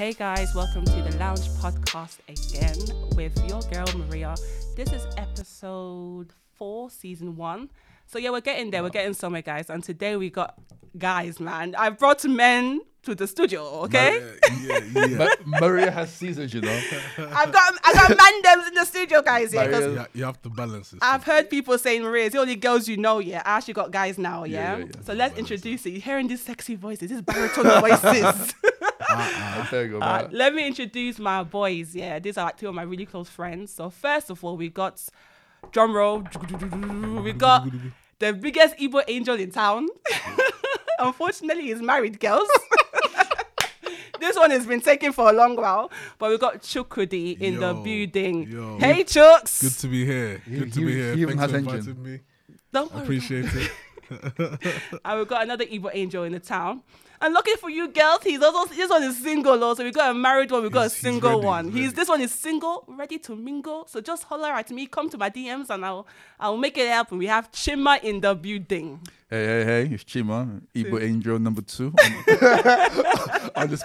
Hey guys, welcome to The Louge Podcast again with your girl Maria. This is episode 4, season 1. So yeah, we're getting there, we're getting somewhere, guys. And today we got guys, man. I brought men to the studio, okay? Yeah. Maria has seasons, you know. I've got mandems in the studio, guys. Yeah, Maria, you have to balance it. I've heard people saying Maria is the only girls you know. Yeah, I actually got guys now. Yeah. So let's introduce you. You're hearing these sexy voices, these baritone voices. There you go, man. Let me introduce my boys. Yeah, these are like two of my really close friends. So first of all, we got drum roll. We got the biggest Igbo angel in town. Unfortunately, he's married, girls. This one has been taken for a long while, but we got Chukwudi in the building. Yo. Hey, Chucks. Good to be here. Good to be here. Thanks for inviting me. Don't worry. Appreciate it. And we've got another Igbo angel in the town. And lucky for you girls, he's also, this one is single also. We got a married one, we got a single one. This one is single, ready to mingle. So just holler at me, come to my DMs and I'll make it happen. We have Chima in the building. Hey, it's Chima, Igbo angel number 2 on this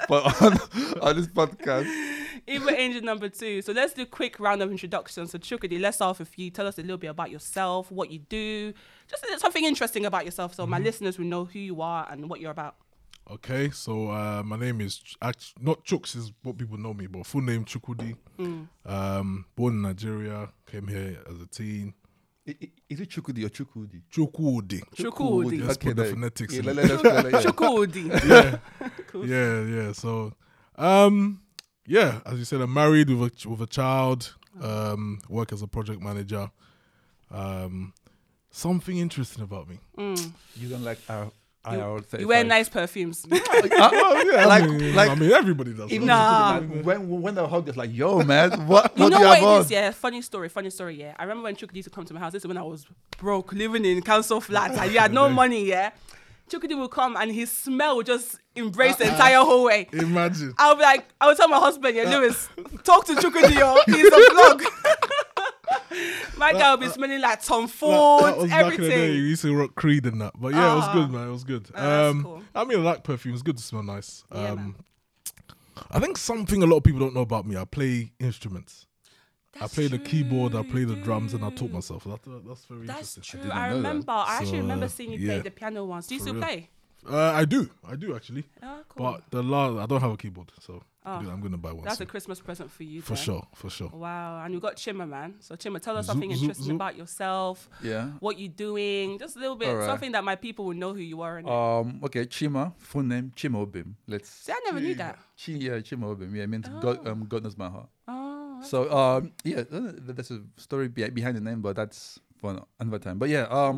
podcast. Igbo angel number 2. So let's do a quick round of introductions. So Chukwudi, let's start off with you. Tell us a little bit about yourself, what you do, just something interesting about yourself so my listeners will know who you are and what you're about. Okay, so my name is not Chooks is what people know me, but full name Chukwudi. Born in Nigeria, came here as a teen. Is it Chukwudi or Chukwudi? Chukwudi. Let's put the phonetics in. Chukwudi. Yeah. So, as you said, I'm married with a child. Work as a project manager. Something interesting about me. You don't like our. You wear nice perfumes. Everybody does. When the hug is like, yo, man, what do you have on? It is, yeah, funny story, yeah. I remember when Chukwudi used to come to my house. This is when I was broke, living in council flats. I had no money, yeah. Chukwudi would come and his smell would just embrace the entire hallway. Imagine. I would tell my husband, yeah, Lewis, talk to Chukwudi, yo, he's a vlog. My guy would be smelling like Tom Ford, everything. Back in the day, you used to rock Creed and that. But yeah, it was good, man. It was good. Cool. I mean, I like perfume. It's good to smell nice. I think something a lot of people don't know about me, I play instruments. I play the keyboard, I play the drums, and I taught myself. That's very interesting. That's true. I actually remember seeing you play the piano once. Do you still play? I do actually. Oh, cool. But I don't have a keyboard, so I'm going to buy one. That's a Christmas present for you. For sure. Wow. And you got Chima, man. So Chima, tell us something interesting about yourself. Yeah. What you're doing. Just a little bit. Right. Something that my people will know who you are. Okay. Chima. Full name. Chima Obim. See, I never knew that. Chima Obim. Yeah. It means God knows my heart. Oh. Okay. So there's a story behind the name, but that's for another time. But yeah.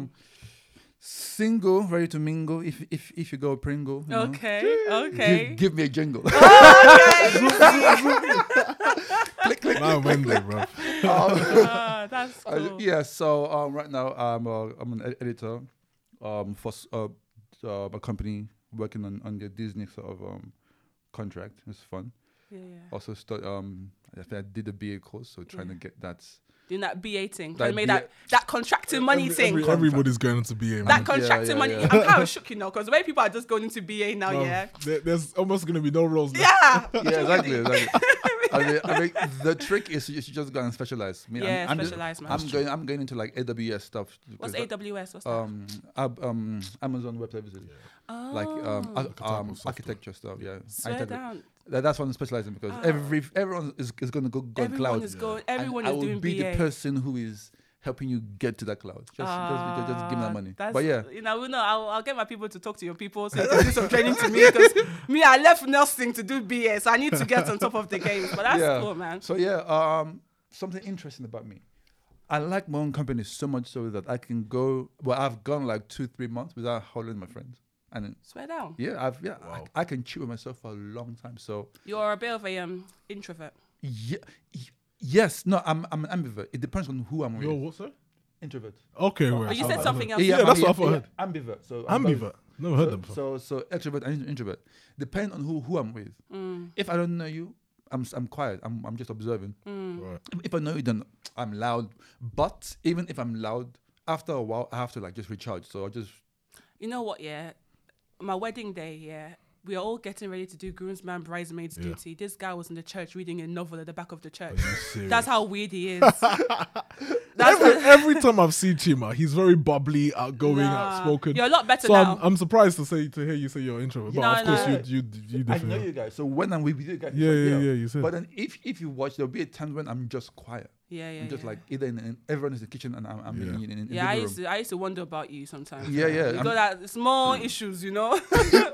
Single, ready to mingle. If you go Pringle, you know? Okay. Give me a jingle. Click. Now Wembley, bro. That's cool. Yeah. So right now I'm an editor for a company working on the Disney sort of contract. It's fun. Yeah. Also I did a BA course, so trying to get that. Doing that BA thing. That contracting money thing. Everybody's going into BA, man. That contracting money. Yeah. I'm kind of shook, you know, because the way people are just going into BA now, There's almost going to be no roles now. Yeah, exactly. I mean, the trick is you should just go and specialize. I mean, specialize, man. I'm going into like AWS stuff. What's AWS? What's that? Amazon Web Services. Yeah. Oh. Like architecture stuff, yeah. Swear down. That's what I'm specializing in because everyone is going to go on cloud. Everyone is doing BA. I will be the person who is helping you get to that cloud. Just give me that money. But yeah. I'll get my people to talk to your people so you can do some training to me because I left nursing to do BA, so I need to get on top of the game. But that's cool, man. So yeah, something interesting about me. I like my own company so much so that I can go, I've gone like 2-3 months without hollering my friends. And swear down. Yeah, wow. I can chew with myself for a long time. So you're a bit of a introvert. Yeah. Yes. No, I'm an ambivert. It depends on who I'm with. You're what, sir? Introvert. Okay. Well, you said something else. Yeah, that's what I heard. Ambivert. So ambivert. Never heard them before. So extrovert and introvert. Depend on who I'm with. If I don't know you, I'm quiet. I'm just observing. Right. If I know you, then I'm loud. But even if I'm loud, after a while I have to like just recharge. So I just. You know what? Yeah. My wedding day, we are all getting ready to do groomsman, bridesmaids duty. This guy was in the church reading a novel at the back of the church. That's how weird he is. Every time I've seen Chima, he's very bubbly, outgoing, outspoken. You're a lot better now. I'm surprised to hear you say you're introvert. But of course, you I know you guys. So when I'm with you guys, you said. But then if you watch, there'll be a time when I'm just quiet. I'm just like either in everyone is in the kitchen and I'm in yeah, I used to wonder about you sometimes. You got that small issues, you know.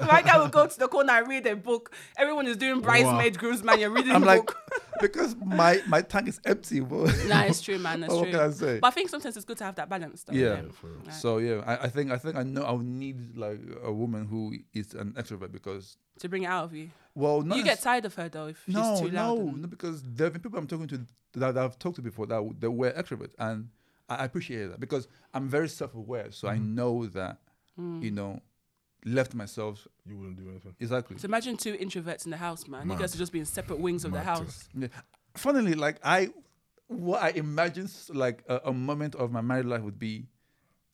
My guy would go to the corner, I read a book. Everyone is doing bridesmaid, groomsman. You're reading a book. Because my tank is empty. Bro. Nah, it's true, man. That's true. What can I say? But I think sometimes it's good to have that balance, though. Yeah. Right. So I think I know I'll need like a woman who is an extrovert because to bring it out of you. Well, not you get tired of her though if she's too loud. No, because there have been people I'm talking to that I've talked to before that they were extroverts, and I appreciate that because I'm very self-aware, so I know that you know. Left myself, you wouldn't do anything. Exactly. So imagine two introverts in the house, man. You guys would just be in separate wings of the house. Yeah. Funnily, like I imagine like a moment of my married life would be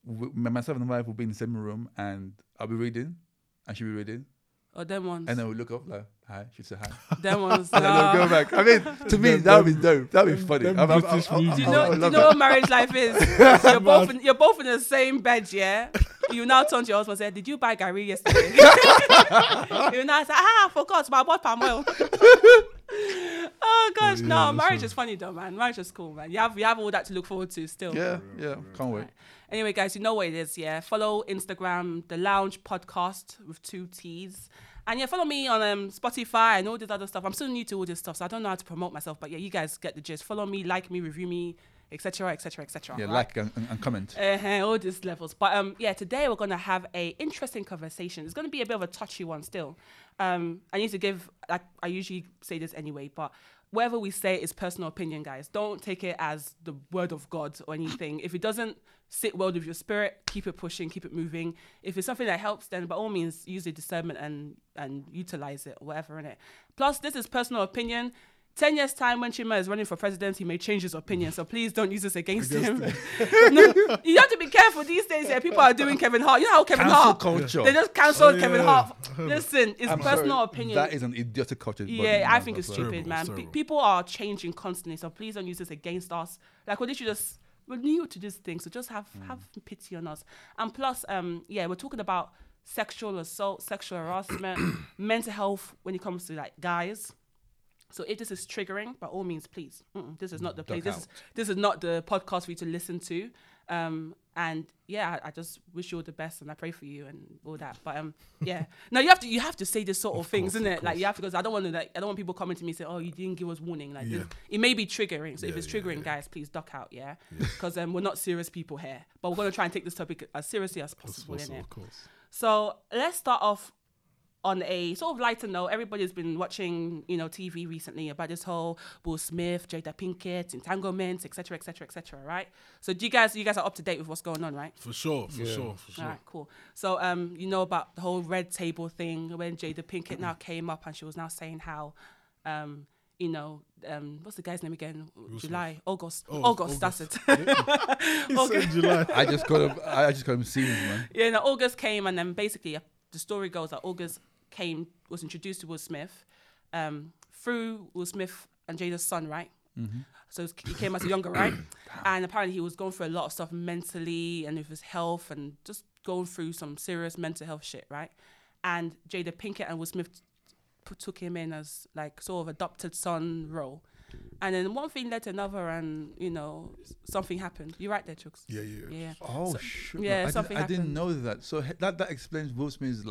myself and my wife would be in the same room, and I'll be reading, and she'll be reading. Oh, them ones. And then we look up like hi, she'd say hi. Them ones. And then we'll go back. I mean, to me that would be dope. That'd be funny. Do you know what marriage life is? So you're both in the same bed, yeah. You now turn to your husband and say, did you buy Gary yesterday? You now say, I forgot, but I bought palm oil. Oh gosh, marriage is funny though, man. Marriage is cool, man. You have all that to look forward to still. Yeah. Can't wait. Right. Anyway, guys, you know what it is, yeah. Follow Instagram, The Louge Podcast with 2 T's. And yeah, follow me on Spotify and all this other stuff. I'm still new to all this stuff, so I don't know how to promote myself, but yeah, you guys get the gist. Follow me, like me, review me. Etc. Etc. Etc. Yeah, right? Like and comment. All these levels, but today we're gonna have a interesting conversation. It's gonna be a bit of a touchy one still. I need to give. I usually say this anyway, but whatever we say is personal opinion, guys. Don't take it as the word of God or anything. If it doesn't sit well with your spirit, keep it pushing, keep it moving. If it's something that helps, then by all means use your discernment and utilize it, or whatever in it. Plus, this is personal opinion. 10 years' time, when Chima is running for president, he may change his opinion. So please don't use this against him. No, you have to be careful these days. Yeah, people are doing Kevin Hart. You know how Kevin Hart? Culture. They just cancelled Kevin Hart. Listen, it's personal opinion. That is an idiotic culture. Yeah, I think it's terrible, stupid, man. People are changing constantly. So please don't use this against us. Like, we're new to this thing. So just have pity on us. And plus, we're talking about sexual assault, sexual harassment, mental health when it comes to like guys. So if this is triggering, by all means, please. This is not the place. This is not the podcast for you to listen to. I just wish you all the best, and I pray for you and all that. But no, you have to say this sort of things, isn't it? Like you have to, because I don't want people coming to me and say, oh, you didn't give us warning. Like this, it may be triggering. So if it's triggering, guys, please duck out, yeah, because we're not serious people here. But we're gonna try and take this topic as seriously as possible, innit? Of course. So let's start off. On a sort of lighter note, everybody's been watching, TV recently about this whole Will Smith, Jada Pinkett, entanglements, etc., etc., etc., right? So you guys are up to date with what's going on, right? For sure. All right, cool. So you know about the whole red table thing when Jada Pinkett now came up and she was now saying how, what's the guy's name again? August. That's it. August. July. I just got him seeing him, man. Yeah, no, August came and then basically. The story goes that August was introduced to Will Smith through Will Smith and Jada's son, right? Mm-hmm. So he came as a younger, right? And apparently he was going through a lot of stuff mentally and with his health and just going through some serious mental health shit, right? And Jada Pinkett and Will Smith took him in as like sort of adopted son role. And then one thing led to another and, something happened. You're right there, Chooks. Yeah. Oh, sure. Yeah, something happened. I didn't know that. So that explains Will Smith's,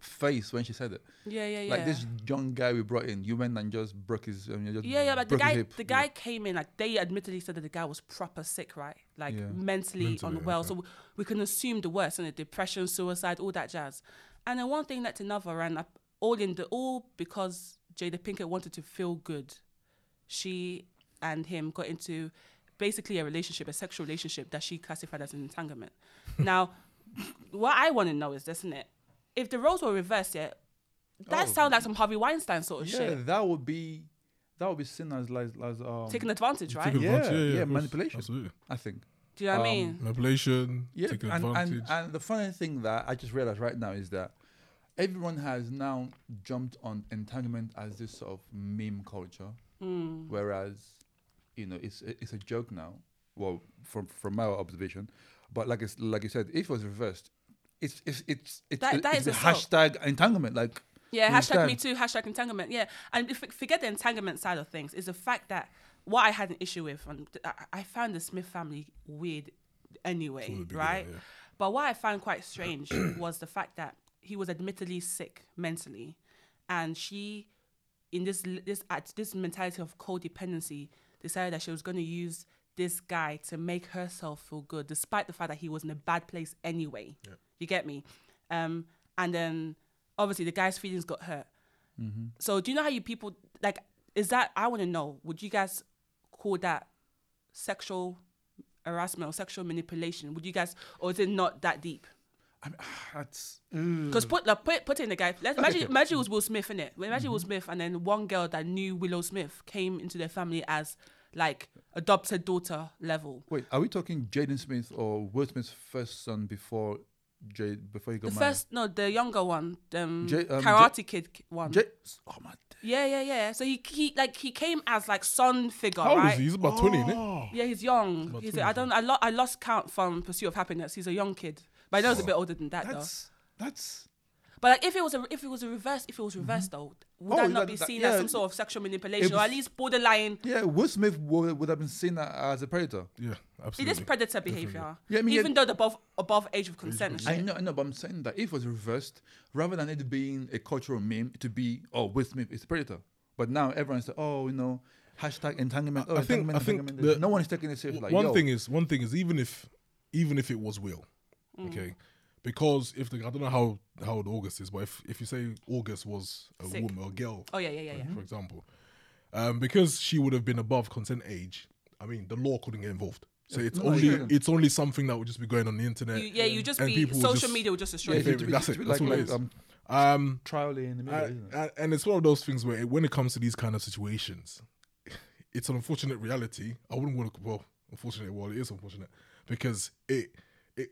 face when she said it. Yeah. Like this young guy we brought in, you went and just broke his but the guy came in, like they admittedly said that the guy was proper sick, right? Like mentally unwell. Okay. So we can assume the worst, and depression, suicide, all that jazz. And then one thing led to another and all because Jada Pinkett wanted to feel good. She and him got into basically a sexual relationship that she classified as an entanglement. Now, what I want to know is this, isn't it? If the roles were reversed, sounds like some Harvey Weinstein sort of shit. Yeah, that would be seen as taking advantage, right? Yeah, manipulation. Absolutely. I think. Do you know what I mean? Manipulation, taking advantage. And the funny thing that I just realized right now is that everyone has now jumped on entanglement as this sort of meme culture, whereas, you know, it's a joke now. Well, from my observation, but like you said, if it was reversed, it's a hashtag entanglement, like. Yeah, hashtag Me Too, hashtag entanglement. Yeah, and if we forget the entanglement side of things, is the fact that what I had an issue with, and I found the Smith family weird anyway, right? Yeah. But what I found quite strange was the fact that he was admittedly sick mentally, and she, in this mentality of codependency, decided that she was going to use this guy to make herself feel good, despite the fact that he was in a bad place anyway. Yeah. You get me? And then, obviously, the guy's feelings got hurt. Mm-hmm. So do you know how you people, like, is that, I want to know, would you guys call that sexual harassment or sexual manipulation? Would you guys, or is it not that deep? I mean, that's... Because put in the guy, imagine it was Will Smith, innit? Imagine Will Smith, and then one girl that knew Willow Smith came into their family as, like, adopted daughter level. Wait, are we talking Jaden Smith or Will Smith's first son before... before you got married? The younger one, Karate Kid one. Oh my. Yeah. So he came as like son figure. How old is he? He's about 20, isn't he? Yeah, he's young. I lost count from Pursuit of Happiness. He's a young kid, but I know he's a bit older than that. That's. But like, if it was reversed though, would that not be seen as some sort of sexual manipulation, or at least borderline? Yeah, Will Smith would have been seen as a predator. Yeah, absolutely. It is predator behavior. Yeah, I mean, even though they're both above age of consent. I know, but I'm saying that if it was reversed, rather than it being a cultural meme, to be Will Smith is a predator. But now everyone's like, hashtag entanglement. I think no one is taking it seriously. One thing is even if it was Will, okay. Because if I don't know how old August is, but if you say August was a sick woman or a girl, for example, because she would have been above consent age, I mean, the law couldn't get involved. So it's only something that would just be going on the internet. Media would just destroy it. That's all it is. Trial in the middle, isn't it? And it's one of those things where when it comes to these kind of situations, it's an unfortunate reality. I wouldn't want to, it is unfortunate because it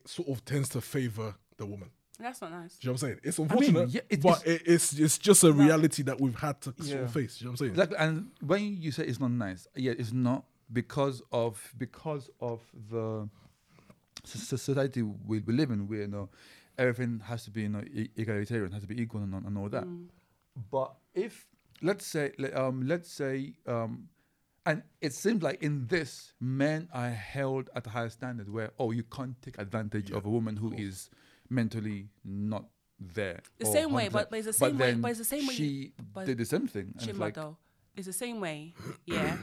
sort of tends to favor the woman. That's not nice. Do you know what I'm saying? It's unfortunate, it's just a reality that we've had to sort of face. Do you know what I'm saying? Exactly. And when you say it's not nice, it's not because of the society we live in, where everything has to be egalitarian, has to be equal and all that. Mm. But if let's say, and it seems like in this, men are held at a higher standard where, you can't take advantage of a woman who is mentally not there. The same way, but it's the same way. But it's the same way. She did the same thing. Chima, it's like, though, it's the same way, yeah.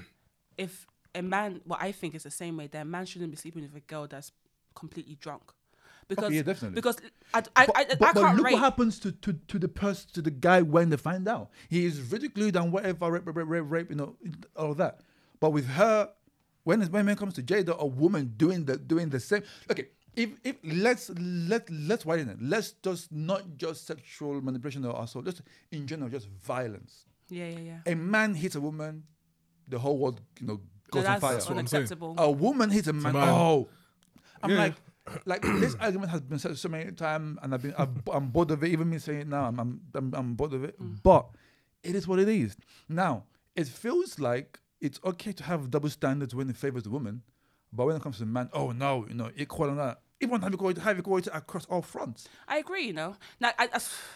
If a man, I think it's the same way, that a man shouldn't be sleeping with a girl that's completely drunk. Because, definitely. Because look what happens to the person, to the guy when they find out. He is ridiculed and whatever, rape, all that. But with her, when it comes to Jada, a woman doing the same. Okay, if let's widen it. Let's just not just sexual manipulation or assault, just in general, just violence. Yeah. A man hits a woman, the whole world goes on fire. That's unacceptable. A woman hits a man. Like this argument has been said so many times, and I'm bored of it. Even me saying it now, I'm bored of it. Mm. But it is what it is. Now it feels like it's okay to have double standards when it favors the woman, but when it comes to the man, equal and that. Everyone have equality across all fronts. I agree, Now, I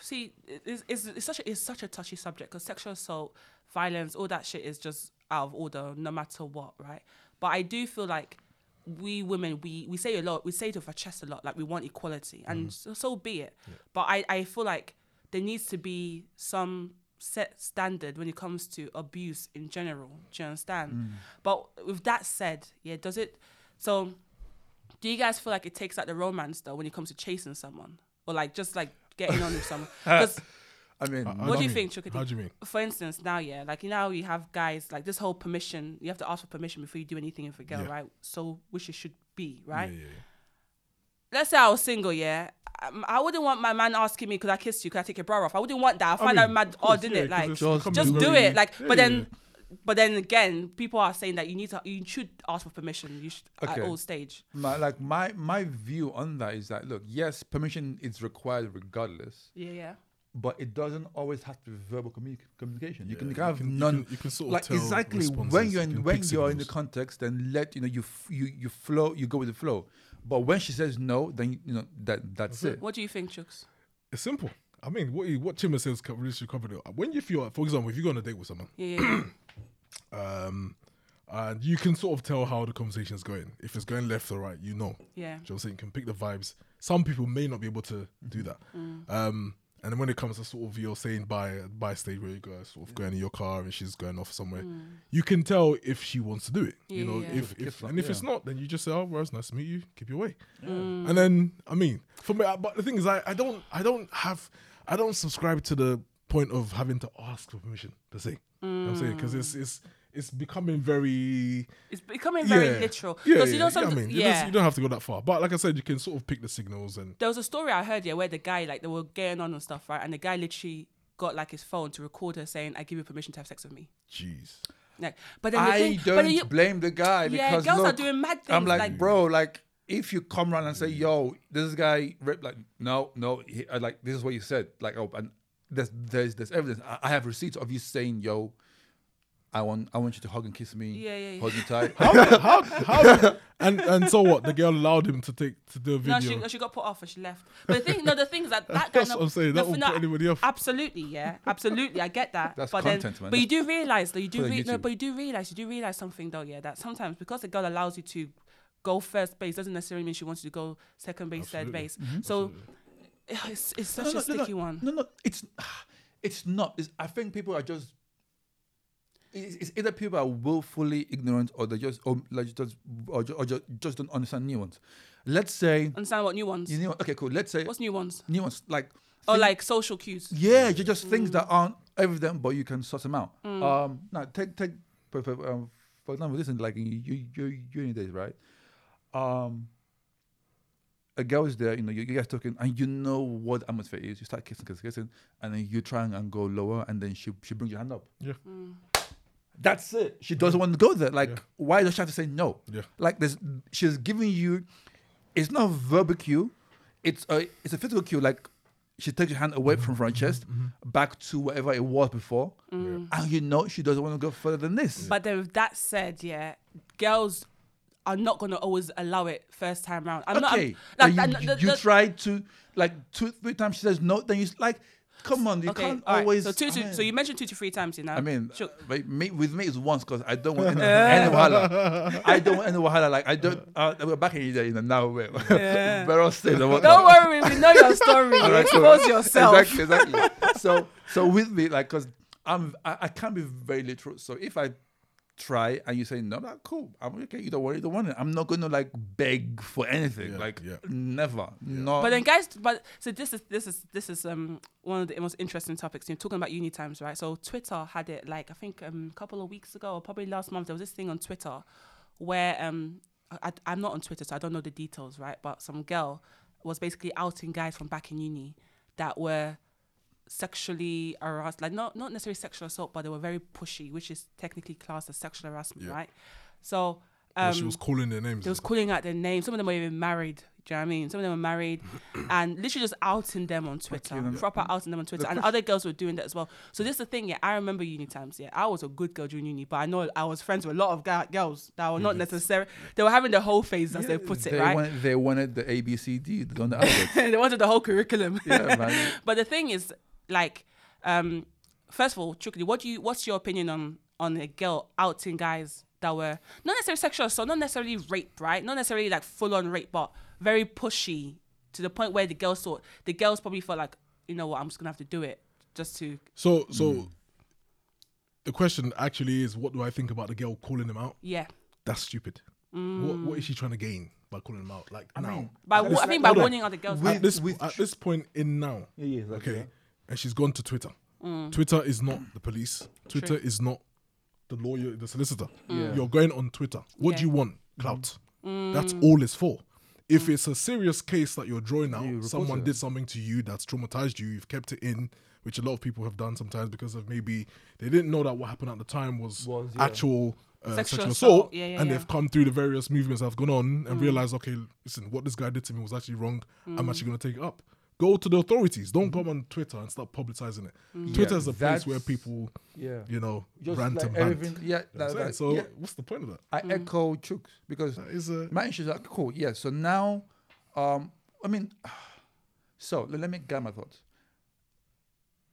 see, it's such a touchy subject, because sexual assault, violence, all that shit is just out of order, no matter what, right? But I do feel like we women, we say a lot, we say it with our chest a lot, like we want equality, and so be it. Yeah. But I feel like there needs to be some set standard when it comes to abuse in general. Do you understand? Mm. But with that said, do you guys feel like it takes out the romance though when it comes to chasing someone, or like just like getting on with someone? Because what do you think, Chukwudi? How do you mean? For instance, now you have guys like this whole permission. You have to ask for permission before you do anything with a girl, right? So which it should be, right? Yeah. Let's say I was single, I wouldn't want my man asking me, could I kiss you? Could I take your bra off? I wouldn't want that. I find that mad odd, didn't it? Like, just do it. Like, but then again, people are saying that you should ask for permission. You should at all stage. My view on that is that, look, yes, permission is required regardless. Yeah. But it doesn't always have to be verbal communication. Yeah, you can sort of tell when you're in the context, then you flow, you go with the flow. But when she says no, then that's it. What do you think, Chooks? It's simple. I mean, what Chima says really should cover it. For example, if you go on a date with someone, and you can sort of tell how the conversation is going. If it's going left or right, you know. Yeah. Do you know what I'm saying? You can pick the vibes. Some people may not be able to do that. Mm. And then when it comes to sort of you're saying by stage where you go sort of going in your car and she's going off somewhere, you can tell if she wants to do it. Yeah, you know, if it's not, then you just say, "Oh, well, it's nice to meet you. Keep your way." Yeah. And then, I mean, for me, but the thing is, I don't subscribe to the point of having to ask for permission to say. You know what I'm saying? Because it's becoming very... It's becoming very literal. Yeah, you don't have to go that far. But like I said, you can sort of pick the signals and... There was a story I heard, where the guy, they were getting on and stuff, right? And the guy literally got, his phone to record her saying, "I give you permission to have sex with me." Jeez. But I don't blame the guy because, girls are doing mad things. I'm like, bro, if you come around and say, "Yo, this guy ripped," this is what you said. And there's evidence. I have receipts of you saying, "Yo, I want you to hug and kiss me." Yeah. Hold me tight. How? And so what? The girl allowed him to do a video. No, she got put off and she left. But the thing is that guy. That's what I'm saying. That will put anybody off. Absolutely, yeah, absolutely. I get that. That's content, man. But you do realize something though, yeah. That sometimes because the girl allows you to go first base doesn't necessarily mean she wants you to go second base, third base. Mm-hmm. So it's such a sticky one. No, it's not. I think people are just. It's either people are willfully ignorant or they just don't understand nuance. Let's say... Understand what nuance? Okay, cool. Let's say... What's nuance? Nuance, social cues. Yeah, you're just things that aren't evident, but you can sort them out. Now, take for example, this is in your uni days, right? A girl is there, you guys talking, and you know what atmosphere is. You start kissing, and then you try and go lower, and then she brings your hand up. Yeah. Mm. That's it. She doesn't want to go there. Why does she have to say no? Yeah. She's giving you. It's not a verbal cue. It's a physical cue. She takes your hand away from her chest, back to wherever it was before, and she doesn't want to go further than this. But then, with that said, girls are not going to always allow it first time round. You try to 2-3 times. She says no, then you come on, you can't always. Right. So you mentioned 2 to 3 times, you know. I mean, sure. With me it's once because I don't want any wahala. I don't want any wahala. I don't. We're back in India, now we're. Yeah. Don't worry, we know your story. Expose yourself. Exactly. So with me, because I can't be very literal. So if I try and you say no, cool. I'm okay. You don't worry. You don't want it. I'm not going to beg for anything. Never. Yeah. No. But then, guys. But so this is one of the most interesting topics. You're talking about uni times, right? So Twitter had it I think a couple of weeks ago or probably last month. There was this thing on Twitter where I'm not on Twitter, so I don't know the details, right? But some girl was basically outing guys from back in uni that were sexually harassed, not necessarily sexual assault, but they were very pushy, which is technically classed as sexual harassment, right? So she was calling their names. She was calling out their names. Some of them were even married. Do you know what I mean? Some of them were married, and literally just outing them on Twitter, outing them on Twitter, and other girls were doing that as well. So this is the thing, I remember uni times. I was a good girl during uni, but I know I was friends with a lot of girls that were not necessary. They were having the whole phase, as they put it, right? They wanted the ABCD on the alphabet. They wanted the whole curriculum. Yeah, man. But the thing is, first of all, Chukwudi, what's your opinion on a girl outing guys that were not necessarily sexual assault, not necessarily rape, right? Not necessarily full on rape, but very pushy to the point where the girls probably felt you know what, I'm just gonna have to do it just to. So the question actually is, what do I think about the girl calling them out? Yeah, that's stupid. Mm. What is she trying to gain by calling them out? I think by warning other girls. At this point in now, okay. And she's gone to Twitter. Mm. Twitter is not the police. Twitter is not the lawyer, the solicitor. Yeah. You're going on Twitter. What do you want? Clout. Mm. That's all it's for. If it's a serious case that you're drawing out, someone did something to you that's traumatized you, you've kept it in, which a lot of people have done sometimes because of maybe they didn't know that what happened at the time was actual sexual assault. And they've come through the various movements that have gone on and realized, okay, listen, what this guy did to me was actually wrong. I'm actually going to take it up. Go to the authorities. Don't come on Twitter and start publicizing it. Twitter's a place where people, you know, rant and rant. What's the point of that? I echo Chooks because my issues are cool. Yeah. So now, let me gather my thoughts.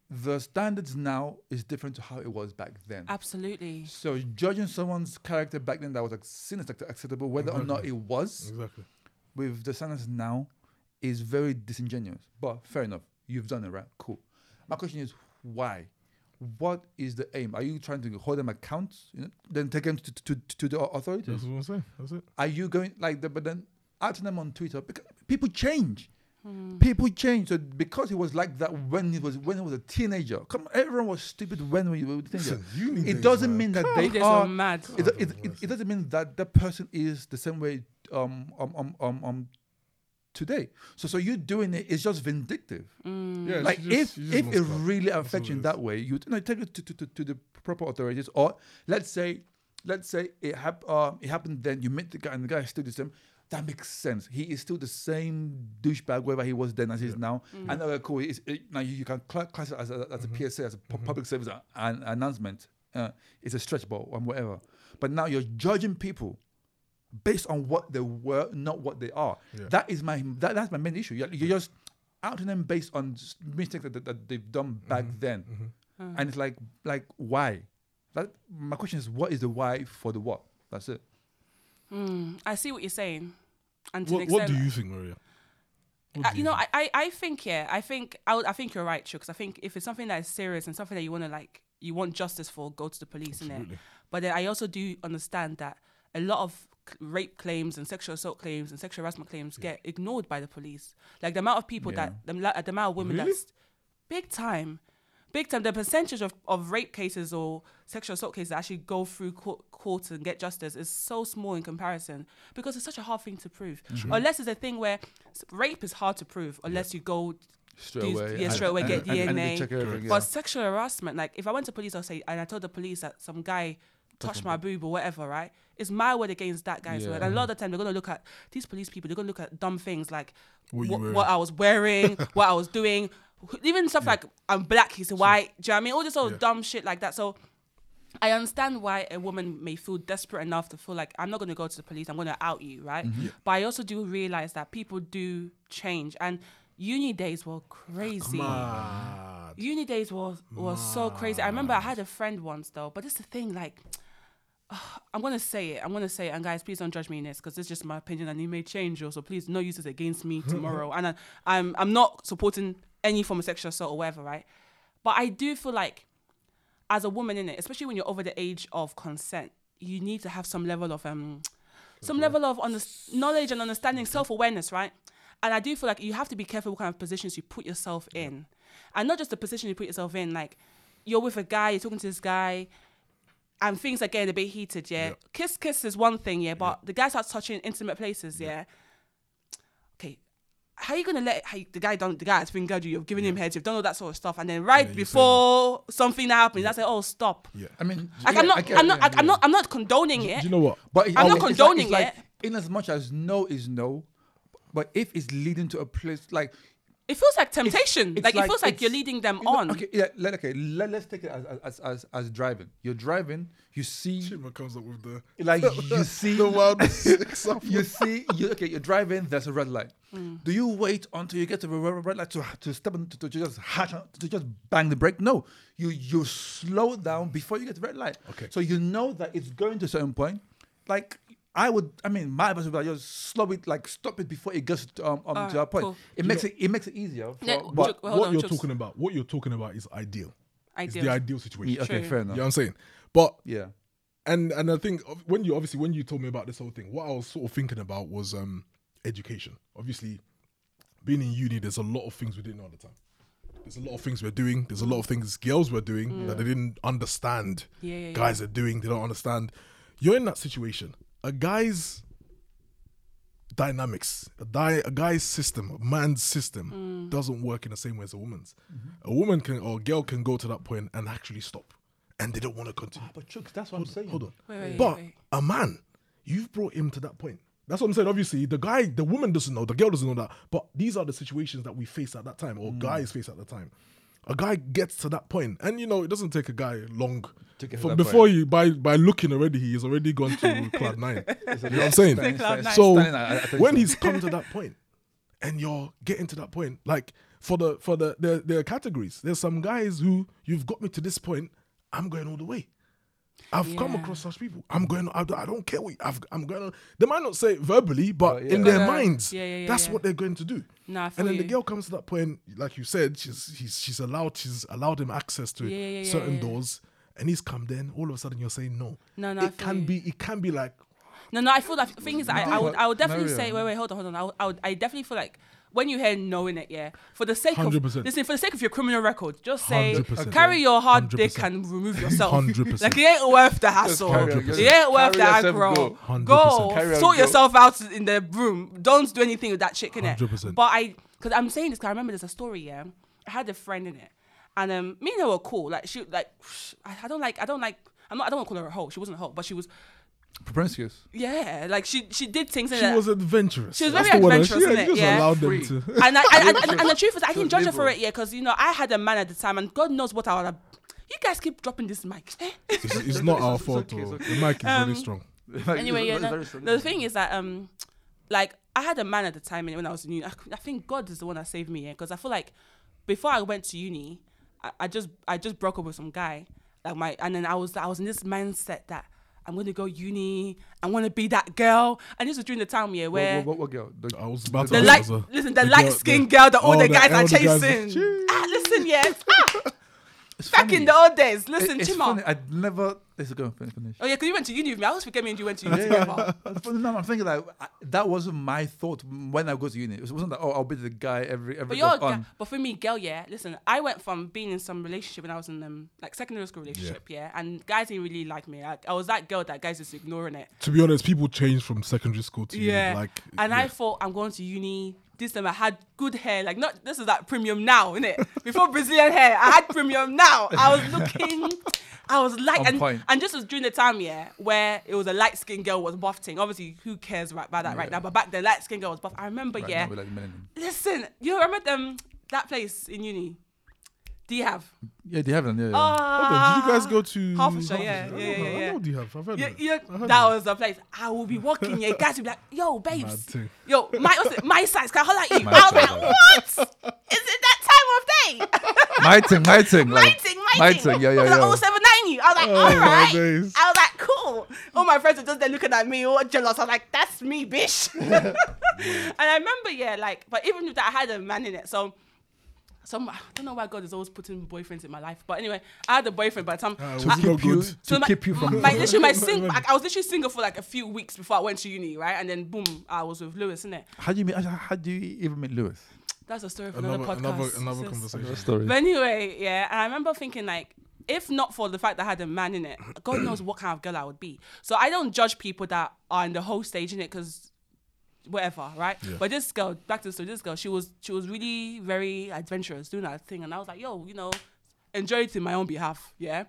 The standards now is different to how it was back then. Absolutely. So judging someone's character back then that was seen as acceptable, whether or not it was, with the standards now, is very disingenuous. But fair enough, you've done it, right? Cool. My question is, why? What is the aim? Are you trying to hold them account, then take them to the authorities? That's what I'm saying. That's it. Are you going but then out to them on Twitter because people change. People change. So because it was like that when he was a teenager. Come on, everyone was stupid when we were teenagers. It doesn't mean that they are mad. It doesn't mean that that person is the same way today. So you doing it is just vindictive. Yeah, like if it really affects you in that way, you take it to the proper authorities. Or let's say it happened then. You met the guy and the guy is still the same. That makes sense. He is still the same douchebag wherever he was then as he is now. Mm-hmm. And cool. Now you can class it as a PSA, as a public service an announcement. It's a stretch ball or whatever. But now you're judging people based on what they were, not what they are. Yeah. That is that's my main issue. You're just outing them based on mistakes that they've done back then. Mm-hmm. And it's like why? My question is, what is the why for the what? That's it. I see what you're saying. And what do you think, Maria? I think you're right, Chu, because I think if it's something that is serious and something that you want to you want justice for, go to the police, innit? But then I also do understand that a lot of rape claims and sexual assault claims and sexual harassment claims get ignored by the police. Like the amount of people the amount of women that's big time, the percentage of rape cases or sexual assault cases that actually go through court and get justice is so small in comparison because it's such a hard thing to prove. Mm-hmm. Unless it's a thing where rape is hard to prove unless you go straight away get DNA. But sexual harassment, if I went to police, I'll say, and I told the police that some guy touched my boob or whatever, right? It's my word against that guy's word. And a lot of the time, they're going to look at these police people, they're going to look at dumb things like what I was wearing, what I was doing. Even stuff like I'm black, he's white. Do you know what I mean? All this old dumb shit like that. So I understand why a woman may feel desperate enough to feel like I'm not going to go to the police. I'm going to out you, right? Mm-hmm. But I also do realize that people do change, and uni days were crazy. Mad. Uni days were so crazy. I remember I had a friend once though, but it's the thing I'm going to say it. And guys, please don't judge me in this because this is just my opinion and you may change yours. So please no use this against me tomorrow. And I'm not supporting any form of sexual assault or whatever, right? But I do feel like as a woman in it, especially when you're over the age of consent, you need to have some level of knowledge and understanding, self-awareness, right? And I do feel like you have to be careful what kind of positions you put yourself in. And not just the position you put yourself in, like you're with a guy, you're talking to this guy, and things are getting a bit heated, yeah? Kiss is one thing, but the guy starts touching intimate places, yeah? Okay. How are you going to let the guy has fingered you, you've given him heads, you've done all that sort of stuff, and then before something happens, that's like, oh, stop. Yeah. I mean, I'm not condoning it. Do you know what? But I'm not condoning it. In as much as no is no, but if it's leading to a place, it feels like temptation. It feels like you're leading them on. Okay, let's take it as driving. You're driving. You see. Chima comes up with you see the world. You're driving. There's a red light. Do you wait until you get to the red light to step in, to just bang the brake? No, you slow down before you get to the red light. Okay. So you know that it's going to a certain point, my advice would be just slow it, stop it before it gets to that point. Cool. It makes it easier. What you're talking about is ideal. It's the ideal situation. Yeah, okay, fair enough. You know what I'm saying? But and I think when you told me about this whole thing, what I was sort of thinking about was education. Obviously, being in uni, there's a lot of things we didn't know at the time. There's a lot of things we're doing. There's a lot of things girls were doing that they didn't understand. Guys are doing. They don't understand. You're in that situation. A guy's dynamics, a guy's system, a man's system doesn't work in the same way as a woman's. Mm-hmm. A woman or a girl can go to that point and actually stop, and they don't want to continue. But Chuck, that's what I'm saying. Hold on. Wait. A man, you've brought him to that point. That's what I'm saying. Obviously, the woman doesn't know, the girl doesn't know that. But these are the situations that we face at that time, or guys face at the time. A guy gets to that point, and you know it doesn't take a guy long. Before looking already, he's already gone to cloud nine. You know what I'm saying? So when he's come to that point, and you're getting to that point, like for the categories, there's some guys who you've got me to this point. I'm going all the way. I've come across such people. I'm going. I don't care what I'm going. They might not say it verbally, but in their minds, that's what they're going to do. Nah, and then the girl comes to that point, like you said, she's allowed him access to certain doors, and he's come. Then all of a sudden, you're saying no. No, it can be like. No, I feel that thing is that I would definitely say hold on. I definitely feel like. When you hear no in it, for the sake 100%. Of listen, for the sake of your criminal record, just say 100%. Carry your hard 100%. Dick and remove yourself. 100%. Like it ain't worth the hassle. It ain't worth the aggro. Go sort yourself out in the room. Don't do anything with that chick innit. 100%. But I'm saying this because I remember there's a story. Yeah, I had a friend in it, and me and her were cool. Like she like I don't want to call her a hoe. She wasn't a hoe, but she was. Promiscuous. Yeah, like she did things. She was adventurous. She was very adventurous. Allowed them to. And the truth is, I can judge her for it. Yeah, because you know I had a man at the time, and God knows what I would have. You guys keep dropping this mic. It's not our fault. Okay, okay. The mic is really strong. Anyway, the thing is that like I had a man at the time, and when I was in uni, I think God is the one that saved me. Yeah, because I feel like before I went to uni, I just broke up with some guy. Like I was in this mindset that. I'm going to go uni. I want to be that girl. And this was during the time, where... What girl? I was about to ask. Listen, the light-skinned girl that all the guys are chasing. It's back funny. In the old days. Listen, it's Chima. Funny. I'd never... Let's go finish. Oh, yeah, because you went to uni with me. I always forget me and you went to uni together. No, I'm thinking that wasn't my thought when I go to uni. It wasn't that, I'll be the guy every time. But for me, girl, listen, I went from being in some relationship when I was in like secondary school relationship, and guys didn't really like me. I was that girl that guys just ignoring it. To be honest, people change from secondary school to uni. I thought, I'm going to uni... This time I had good hair, like not. This is like premium now, innit? Before Brazilian hair, I had premium now. I was looking, I was light, and this was during the time, where it was a light skinned girl was buffing. Obviously, who cares about that right now? But back then, light skinned girl was buff. I remember, now we're like men. Listen, you remember that place in uni? Do you have? Yeah, do you have them? Yeah. Did you guys go to Hertfordshire? Yeah. I know do you have? I've heard of it. That was the place. I will be walking. You guys will be like, yo, babes. Yo, my size. Can I holler at you? I was like, what? Is it that time of day? My ting. Yeah. I was like, 079 you. I was like, all right. Nice. I was like, cool. All my friends are just there looking at me, all jealous. I was like, that's me, bitch. And I remember, but even with that, I had a man in it. So, I don't know why God is always putting boyfriends in my life. But anyway, I had a boyfriend by the time... keep you from... I was literally single for like a few weeks before I went to uni, right? And then boom, I was with Lewis, innit? How do you even meet Lewis? That's a story for another podcast. Another conversation. Story. But anyway, and I remember thinking if not for the fact that I had a man in it, God knows what kind of girl I would be. So I don't judge people that are in the whole stage in it because... whatever, right? Yeah. But this girl, back to the story, she was really very adventurous doing that thing. And I was like, yo, enjoy it in my own behalf, And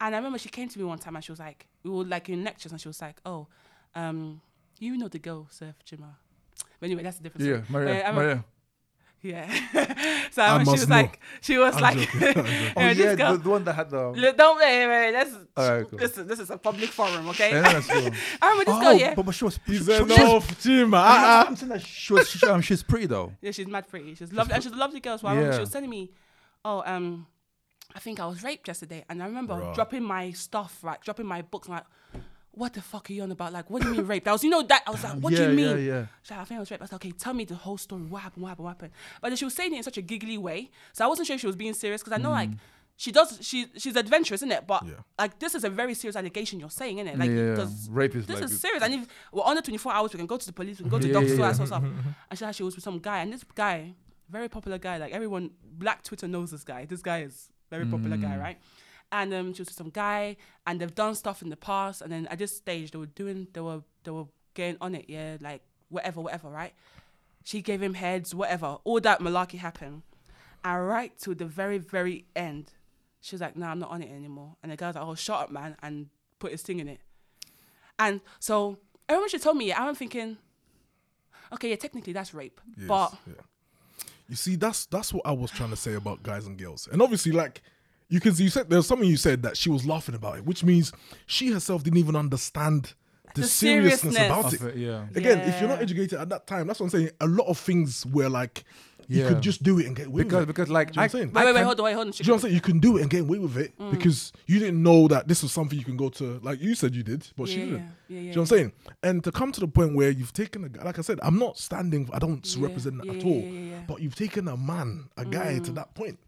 I remember she came to me one time and she was like, we were like in lectures and she was like, oh, you know the girl, Surf Chima. But anyway, that's the difference. Yeah, Maria. Yeah. So I she was know. Like, she was I'm like, this girl, the one that had the. Don't wait. This is a public forum, okay? Yeah, cool. I remember this girl, yeah. But she was she's pretty though. Yeah, she's mad pretty. She's lovely. And she's a lovely girl as well. Yeah. She was telling me, I think I was raped yesterday, and I remember dropping my stuff, right? Dropping my books, and what the fuck are you on about? Like, what do you mean rape? I was like, what do you mean? Yeah. She's like, I think I was raped. I was like, okay, tell me the whole story. What happened? But then she was saying it in such a giggly way. So I wasn't sure if she was being serious. Because I know she's adventurous, isn't it? But this is a very serious allegation you're saying, isn't it? Rape is this is serious. And if we're under 24 hours, we can go to the police, we can go to doctors, all that sort of stuff. And she was with some guy. And this guy, very popular guy. Like everyone, Black Twitter knows this guy. This guy is very popular guy, right? And she was with some guy, and they've done stuff in the past. And then at this stage, they were getting on it, like whatever, right? She gave him heads, whatever. All that malarkey happened, and right to the very, very end, she was like, "Nah, I'm not on it anymore." And the guy's like, "Oh, shut up, man," and put his thing in it. And so everyone she told me, I'm thinking, okay, yeah, technically that's rape. Yes, but yeah. You see, that's what I was trying to say about guys and girls. And obviously, like, you can see, you said there's something you said that she was laughing about it, which means she herself didn't even understand the seriousness about it. Yeah. Again, if you're not educated at that time, that's what I'm saying. A lot of things were like, you could just do it and get away with it. Because like, Wait, hold on. Do you know what I'm saying? You can do it and get away with it because you didn't know that this was something you can go to, like you said you did, but she didn't. Do you know what I'm saying? And to come to the point where you've taken a guy, like I said, I'm not standing, I don't represent that at all, but you've taken a guy to that point.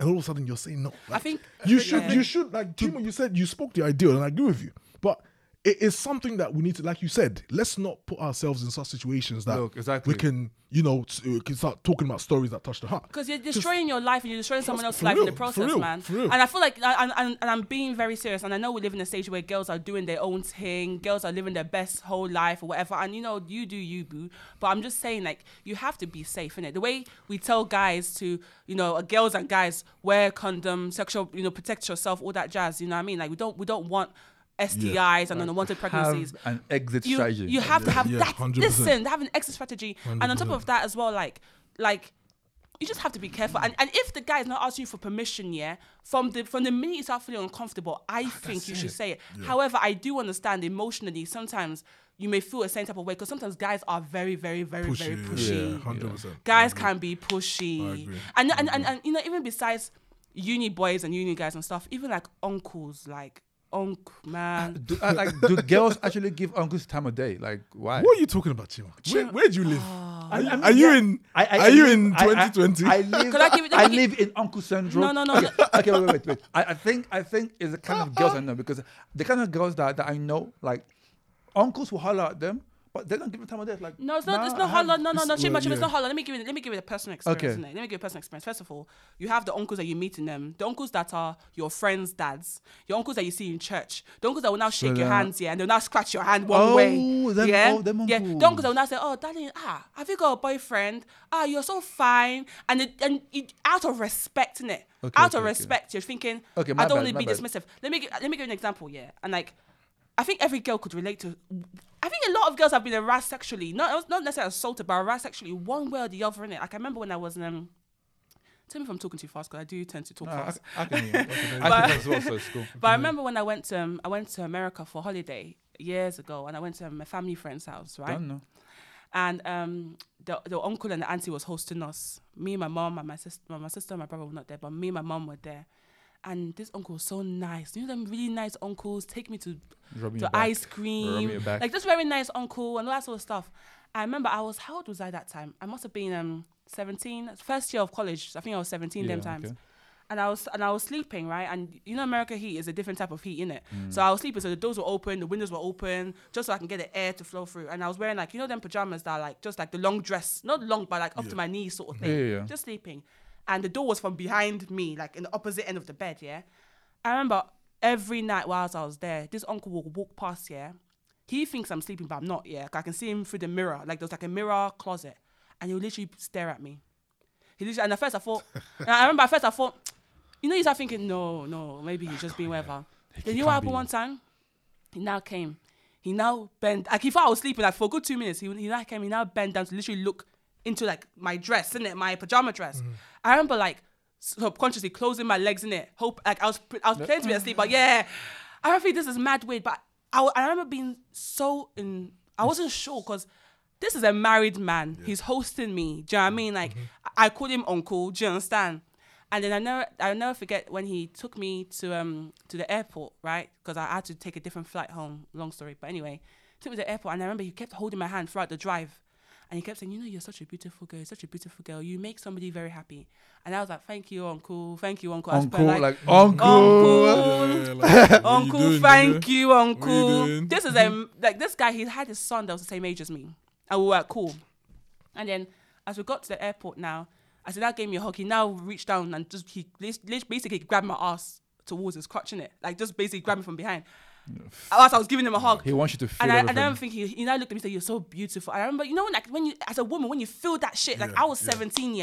And all of a sudden you're saying no. Like, I think you should, like Chima, you said you spoke the ideal and I agree with you, but it is something that we need to, like you said, let's not put ourselves in such situations that we can, you know, can start talking about stories that touch the heart. Because you're destroying your life and you're destroying someone else's life in the process, man. And I feel like, and I'm being very serious, and I know we live in a stage where girls are doing their own thing, girls are living their best whole life or whatever, and you know, you do you, boo. But I'm just saying, like, you have to be safe, innit? The way we tell guys to, you know, girls and guys, wear condom, sexual, you know, protect yourself, all that jazz, you know what I mean? Like, we don't want STIs and unwanted pregnancies. Have an exit strategy. You have to have that. 100%. Listen, have an exit strategy. 100%. And on top of that as well, like you just have to be careful. And if the guy is not asking you for permission, from the minute you start feeling uncomfortable, I think you should say it. Yeah. However, I do understand emotionally sometimes you may feel a certain type of way because sometimes guys are very, very, very, pushy, very pushy. Yeah, 100%. Guys can be pushy. I agree. And you know, even besides uni boys and uni guys and stuff, even like uncles, like man. Do girls actually give uncles time of day? Like, why? What are you talking about, Chima? Where do you live? Are you in 2020? I live in Uncle Central. No. Okay, wait. I think it's the kind of girls I know, because the kind of girls that I know, like, uncles will holler at them, but they don't give them time of day. Like, no, it's not holler. No, Chima, it's not holler. Let me give it a personal experience. Okay. Let me give you a personal experience. First of all, you have the uncles that you meet in them, the uncles that are your friends' dads, your uncles that you see in church, the uncles that will now shake your hands, and they'll now scratch your hand one way. Them uncles. The uncles that will now say, "Oh, darling, have you got a boyfriend? Ah, you're so fine." And out of respect, innit? Out of respect, you're thinking, I don't want to be dismissive. Let me give you an example, and like, I think every girl could relate to. I think a lot of girls have been harassed sexually, not necessarily assaulted, but harassed sexually one way or the other, innit? Like, I remember when I was tell me if I'm talking too fast, because I do tend to talk fast. I remember when I went to America for holiday years ago, and I went to my family friend's house, right? And the uncle and the auntie was hosting us. Me, my mom, and my sister, and my brother were not there, but me and my mom were there. And this uncle was so nice. You know them really nice uncles take me to ice cream. Like, this very nice uncle and all that sort of stuff. I remember how old was I that time? I must have been 17, first year of college. I think I was 17 them times. Okay. And I was sleeping, right? And you know, America heat is a different type of heat, innit? So I was sleeping, so the doors were open, the windows were open, just so I can get the air to flow through. And I was wearing, like, you know them pajamas that are like, just like the long dress, not long, but like up to my knees sort of thing. Just sleeping. And the door was from behind me, like in the opposite end of the bed, I remember every night whilst I was there, this uncle would walk past, He thinks I'm sleeping, but I'm not, Like, I can see him through the mirror. Like, there's like a mirror closet. And he would literally stare at me. And at first I thought, you know, you start thinking, no, maybe he's just being whatever. Then you know what happened one time? He now came. He now bent. Like, he thought I was sleeping, like, for a good 2 minutes. He now came, he now bent down to literally look into like my dress, innit, my pajama dress. I remember like subconsciously closing my legs, innit, hope, like I was playing to be asleep, but I don't think this is mad weird, but I remember being so in, I wasn't sure, because this is a married man, he's hosting me, do you know what I mean? Like, I called him uncle, do you understand? And then I'll never forget when he took me to the airport, right, because I had to take a different flight home, long story, but anyway, took me to the airport, and I remember he kept holding my hand throughout the drive. And he kept saying, you know, you're such a beautiful girl. You're such a beautiful girl. You make somebody very happy. And I was like, thank you, uncle. Thank you, uncle. Uncle, uncle. Like, uncle, thank you, uncle. This is this guy, he had his son that was the same age as me. And we were cool. And then as we got to the airport now, as he now gave me a hug, he now reached down and just, he basically grabbed my ass towards his crotch, innit? Like, just basically grabbed me from behind. Whilst I was giving him a hug, he wants you to feel. And I remember thinking, he now looked at me and said, "You're so beautiful." And I remember, you know, like when you, as a woman, when you feel that shit, like I was 17,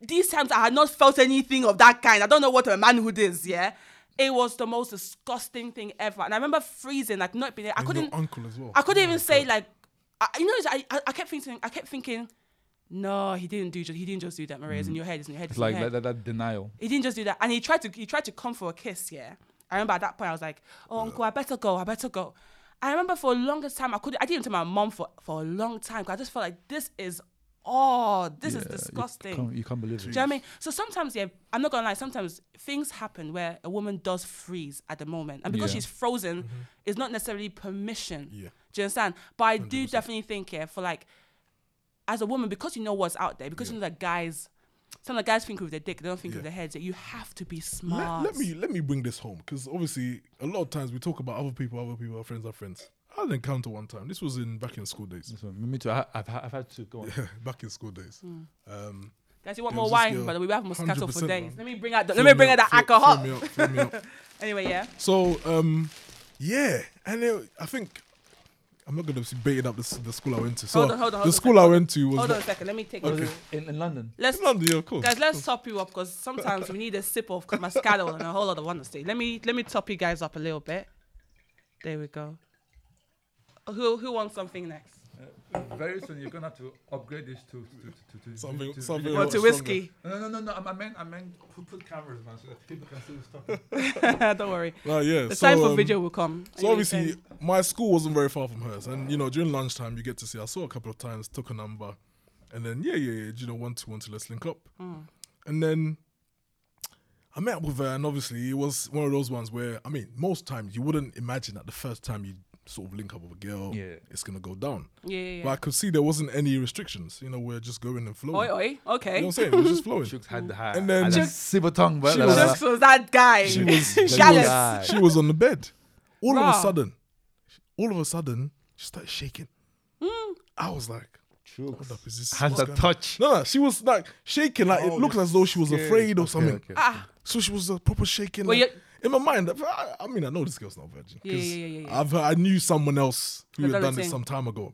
These times I had not felt anything of that kind. I don't know what a manhood is, It was the most disgusting thing ever, and I remember freezing, like not being. I couldn't. Your uncle as well. I couldn't even say like I kept thinking, no, he didn't just do that, Maria. It's in your head. It's in your head. That denial. He didn't just do that, and he tried to come for a kiss. Yeah, I remember at that point I was like, oh, uncle, I better go. I remember for the longest time I didn't tell my mom for a long time because I just felt like this is odd. This is disgusting. You can't believe it. Do you know what I mean? So sometimes, yeah, I'm not gonna lie. Sometimes things happen where a woman does freeze at the moment, and because she's frozen, it's not necessarily permission. Yeah. Do you understand? But I 100%. Do definitely think for like. As a woman, because you know what's out there, because you know that guys, some of the guys think with their dick, they don't think with their heads, that you have to be smart. Let me bring this home, because obviously, a lot of times we talk about other people, our friends. I had an encounter one time. This was back in school days. Me too, I've had to go on. Yeah, back in school days. Guys, you want more wine, brother? We have Moscatel for days. Let me bring out that alcohol. Fill me up. Anyway, yeah. So, yeah, and I think, I'm not going to be baiting up the school I went to. So hold on. The school I went to was... Hold on a second, let me take you. In London? In London, yeah, of course. Guys, let's top you up, because sometimes we need a sip of Moscatel and a whole other one to stay. Let me top you guys up a little bit. There we go. Who wants something next? Very soon, you're going to have to upgrade this to something or to whiskey. No. I meant put cameras, man, so that people can see the stuff. Don't worry. The time for video will come. So obviously, my school wasn't very far from hers. And, you know, during lunchtime, you get to see. I saw a couple of times, took a number. And then, you know, 1-2, let's link up. And then I met with her. And obviously, it was one of those ones where, I mean, most times you wouldn't imagine that the first time you sort of link up with a girl, it's gonna go down. Yeah. But I could see there wasn't any restrictions. You know, we're just going and flowing. Oi, okay. You know what I'm saying? We're just flowing. Shooks had the high. And then Shooks was that guy. She was on the bed. All of a sudden, she started shaking. I was like, what up is this? Has a touch. No, she was like shaking. Like it looked as though she was afraid or something. Okay. So she was proper shaking. Well, like, in my mind, I mean, I know this girl's not virgin. Yeah. I knew someone else who had done this some time ago.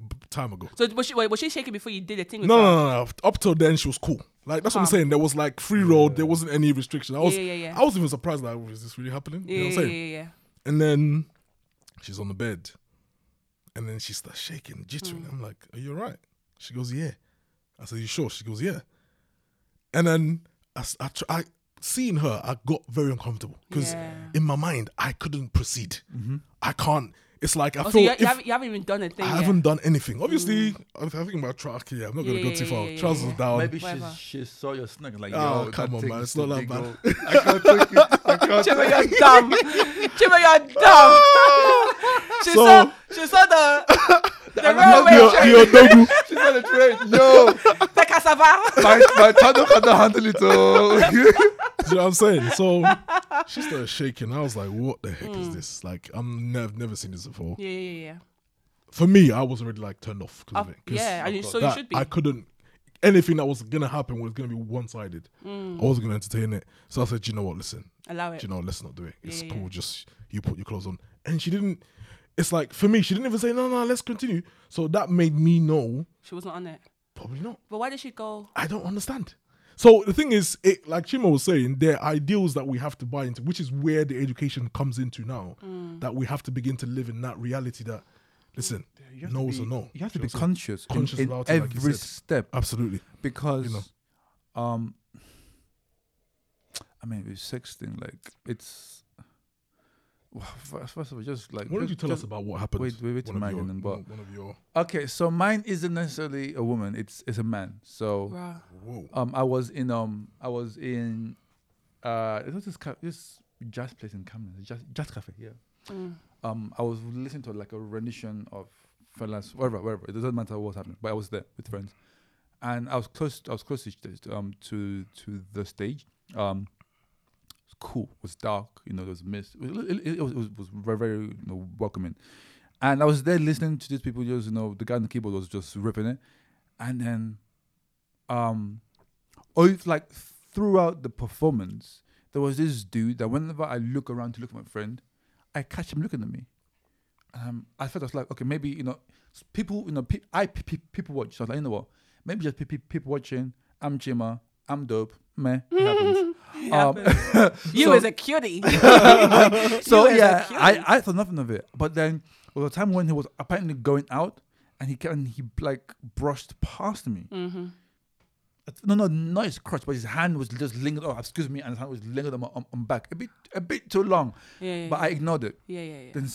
So was she shaking before you did the thing? No. Up till then, she was cool. Like that's what I'm saying. There was like free road. There wasn't any restriction. I was even surprised. Like, is this really happening? You know what I'm saying? Yeah. And then she's on the bed, and then she starts shaking, jittering. I'm like, "Are you alright?" She goes, "Yeah." I said, "You sure?" She goes, "Yeah." And then seeing her, I got very uncomfortable because in my mind, I couldn't proceed. I can't. It's like I feel. So you haven't even done a thing. I haven't done anything. Obviously, I'm having my track here. I'm not going to go too far. Trousers down. Maybe she saw your snug. Like, oh, come on, man. It's not that bad. I can't. Chima, you're dumb. She saw the railway train. She saw the train. Yo. The cassava. My channel can't handle it all. You know what I'm saying? So she started shaking. I was like, what the heck is this? Like, I've never seen this before. Yeah. For me, I was already like turned off. So you should be. I couldn't, anything that was going to happen was going to be one-sided. I wasn't going to entertain it. So I said, you know what, listen. Allow it. You know, let's not do it. It's cool, just you put your clothes on. And she didn't, it's like, for me, she didn't even say, no, let's continue. So that made me know. She wasn't on it. Probably not. But why did she go? I don't understand. So the thing is, like Chima was saying, there are ideals that we have to buy into, which is where the education comes into now, that we have to begin to live in that reality that, listen, no is a no. You have to be conscious about it, every step. Absolutely. Because, I mean, with sex thing, like, it's... Well, first of all, just like... Why don't you tell us about what happened? Wait to Megan and Bob. Okay, so mine isn't necessarily a woman. It's a man. So, I was in this jazz place in Camden, Jazz Cafe. Yeah. I was listening to like a rendition of Fela's, whatever. It doesn't matter what was happening, but I was there with friends, and I was close to the stage. Cool. It was dark, you know, there was mist. It was very, very welcoming. And I was there listening to these people, just, you know, the guy on the keyboard was just ripping it. And then, throughout the performance, there was this dude that whenever I look around to look at my friend, I catch him looking at me. I felt I was like, okay, maybe, you know, people, you know, people watch. So I was like, you know what? Maybe just people watching. I'm Chima. I'm dope. Meh. It happens. You as a cutie. So, yeah, I thought nothing of it. But then, well, the time when he was apparently going out, and he like brushed past me. Mm-hmm. No, not his crotch, but his hand was just lingered. Oh, excuse me, and his hand was lingered on my back a bit too long. Yeah, but I ignored it. Yeah. Then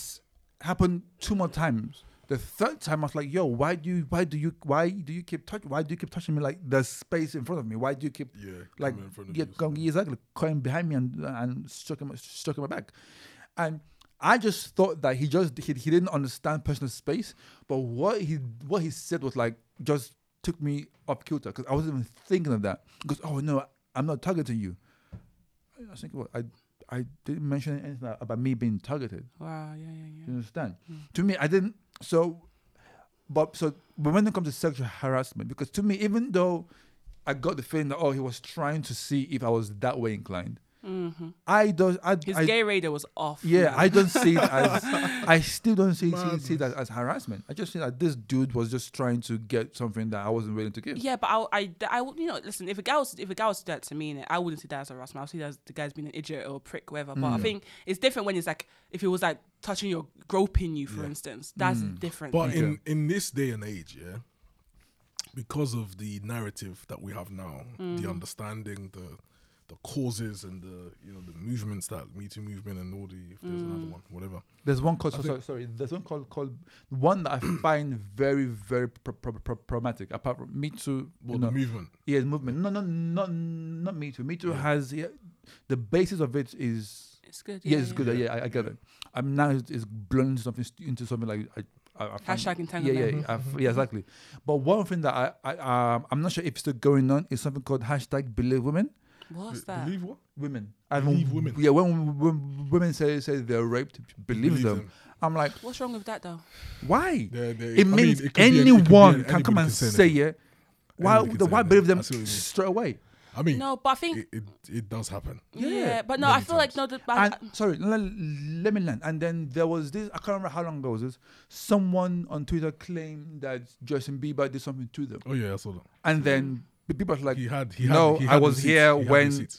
happened 2 more times. The 3rd time, I was like, "Yo, why do you keep touching? Why do you keep touching me? Like there's space in front of me. Why do you keep coming behind me and stroking my back?" And I just thought that he didn't understand personal space. But what he said was like just took me off kilter because I wasn't even thinking of that. Because oh no, I'm not targeting you. I think I didn't mention anything about me being targeted. Wow, yeah. You understand? Mm. To me, I didn't. But when it comes to sexual harassment, because to me, even though I got the feeling that he was trying to see if I was that way inclined, mm-hmm. His gay radar was off. Yeah, I don't see it as. I still don't see that as harassment. I just see that this dude was just trying to get something that I wasn't willing to give. Yeah, but I would, listen. If a guy was to do that to me, I wouldn't see that as harassment. I would see that as the guy's being an idiot or a prick, whatever. But I think it's different when it's like if it was like touching you, groping you, for instance. That's different. But in this day and age, because of the narrative that we have now, the understanding, the causes and the movements that MeToo movement and all the if there's another one, whatever. There's one called one that I find very very problematic. Apart from MeToo, movement. Yeah, movement. No, not MeToo. MeToo has the basis of it is. It's good. Yeah, it's good. I get it. I'm now it's blown into something like. I hashtag entanglement. Exactly. But one thing that I'm not sure if it's still going on is something called hashtag Believe Women. What's that? Believe what? Women. Believe women. Yeah, when women say they're raped, believe them. I'm like... What's wrong with that, though? Why? It means anyone can come and say it. Why believe them straight away? I mean... No, but I think... It does happen. Yeah, but no, I feel times. Like... no. Sorry, let me learn. And then there was this... I can't remember how long ago was this. Someone on Twitter claimed that Justin Bieber did something to them. Oh, yeah, I saw that. And then... people are like, I was receipts. Here he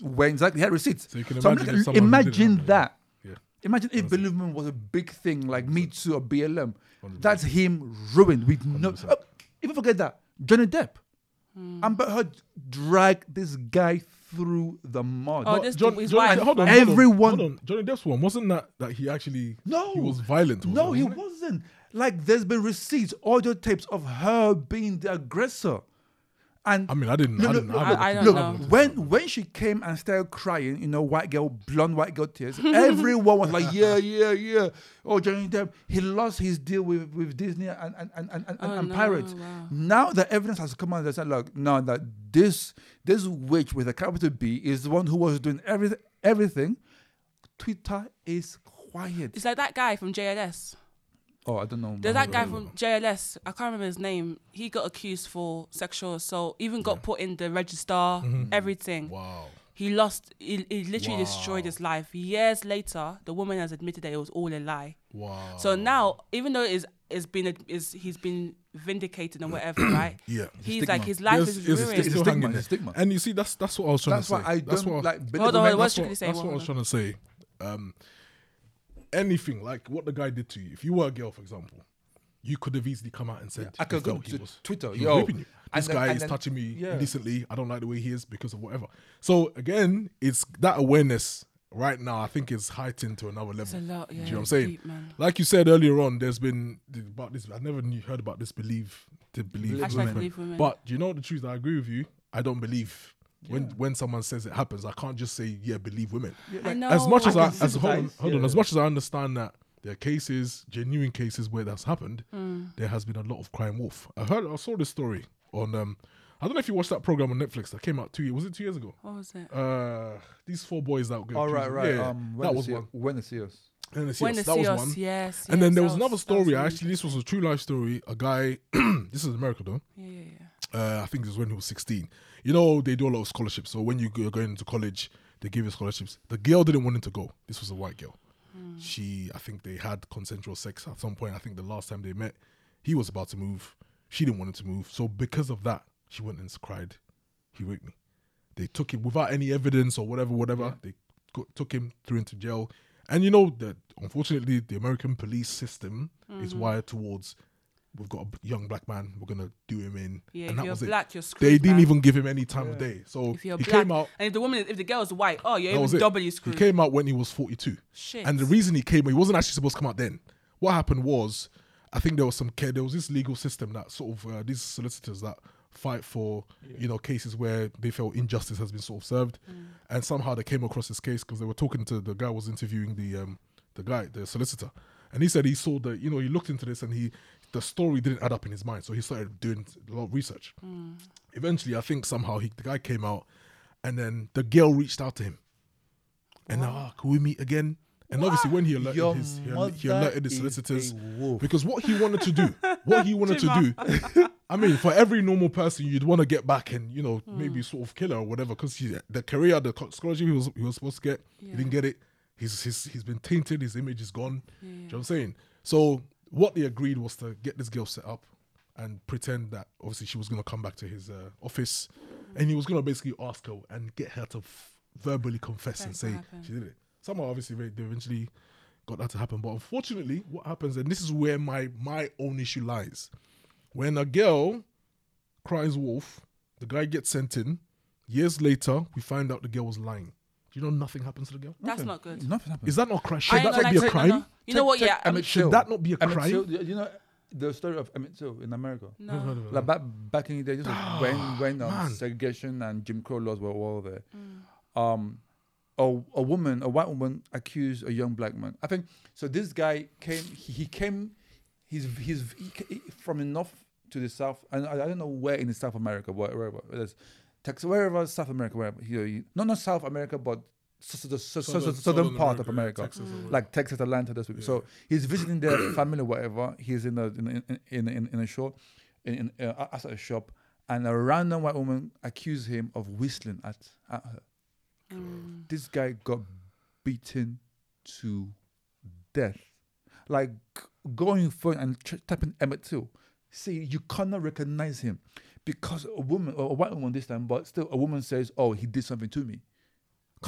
when exactly he had receipts. So you can imagine, so imagine that. Yeah. Imagine if believement was a big thing like Me Too or BLM. 100%. That's him ruined. We know. Even forget that Johnny Depp. Amber Heard dragged this guy through the mud. Oh, this is why everyone. Hold on. Johnny Depp's one wasn't that he actually. No, he was violent. No, he wasn't. Like there's been receipts, audio tapes of her being the aggressor. And I don't know. When she came and started crying, blonde white girl tears, everyone was like, yeah. Oh, Johnny Depp, he lost his deal with Disney and pirates. Wow. Now the evidence has come out and said, look, no, that this witch with a capital B is the one who was doing everything. Twitter is quiet. It's like that guy from JLS. Oh, I don't know. There's that guy from JLS. I can't remember his name. He got accused for sexual assault. Even got put in the register. Mm-hmm. Everything. Wow. He lost. He literally destroyed his life. Years later, the woman has admitted that it was all a lie. Wow. So now, even though he's been vindicated and whatever, right? Yeah. He's like his life is ruined. It's still hanging there. And you see, that's what I was trying to say. That's what I was trying to say. Anything like what the guy did to you. If you were a girl, for example, you could have easily come out and said, "I could go to Twitter. He was raping you. This guy is touching me indecently. I don't like the way he is because of whatever." So again, it's that awareness right now. I think is heightened to another level. It's a lot, do you know what I'm saying? Deep, like you said earlier on, there's been about this. I never heard about this believe women. But do you know the truth? I agree with you. I don't believe. Yeah. When someone says it happens, I can't just say believe women. Yeah, like, I know. As much as I understand that there are cases, genuine cases where that's happened, there has been a lot of crying wolf. I saw this story on. I don't know if you watched that program on Netflix that came out 2 years ago. What was it? These 4 boys that. Right. Yeah, that was one. When They See Us. That was one. Yes. And then there was another story. Actually, this was a true life story. A guy. This is America though. Yeah. I think it was when he was 16. They do a lot of scholarships. So when you're going into college, they give you scholarships. The girl didn't want him to go. This was a white girl. I think they had consensual sex at some point. I think the last time they met, he was about to move. She didn't want him to move. So because of that, she went and cried, "He raped me." They took him without any evidence or whatever. Yeah. They took him, threw him into jail. And that unfortunately, the American police system is wired towards we've got a young black man, we're gonna do him in. Yeah, and if that you're was black, it. You're screwed. They didn't even give him any time of day. So if you're he black, came out, and if the woman, if the girl is white, oh, you're even doubly screwed. He came out when he was 42. Shit. And the reason he came, he wasn't actually supposed to come out then. What happened was, I think there was some care. There was this legal system that sort of these solicitors that fight for you know, cases where they feel injustice has been sort of served, and somehow they came across this case because they were talking to the guy who was interviewing the guy, the solicitor, and he said he saw the, you know, he looked into this and he. The story didn't add up in his mind, so he started doing a lot of research. Eventually, I think somehow the guy came out, and then the girl reached out to him. And now, can we meet again? And obviously, when he alerted he alerted the solicitors, because what he wanted to do, I mean, for every normal person, you'd want to get back and, you know, maybe sort of kill her or whatever, because the career, the scholarship he was supposed to get, he didn't get it. He's been tainted. His image is gone. Yeah. Do you know what I'm saying? So. What they agreed was to get this girl set up and pretend that obviously she was going to come back to his office and he was going to basically ask her and get her to verbally confess and say she did it. Somehow, obviously, they eventually got that to happen. But unfortunately, what happens, and this is where my own issue lies. When a girl cries wolf, the guy gets sent in. Years later, we find out the girl was lying. Do you know nothing happens to the girl? That's not good. Nothing happens. Is that not crime? Should that be a crime? No. You know what? Yeah. Should that not be a crime? You know the story of Emmett Till in America? No. Like back in the day, just like when segregation and Jim Crow laws were all there. A white woman accused a young black man. I think, so this guy came, he came from the north to the south, and I don't know where in the South America, wherever it is. Texas, wherever South America, wherever, not South America, but southern part of America, Texas, like Texas, Atlanta. This week. Yeah. So he's visiting their family, whatever. He's outside a shop, and a random white woman accused him of whistling at her. Mm. This guy got beaten to death. Like going for and tapping Emmett Till. See, you cannot recognize him. Because a woman, or a white woman this time, but still a woman says, "Oh, he did something to me."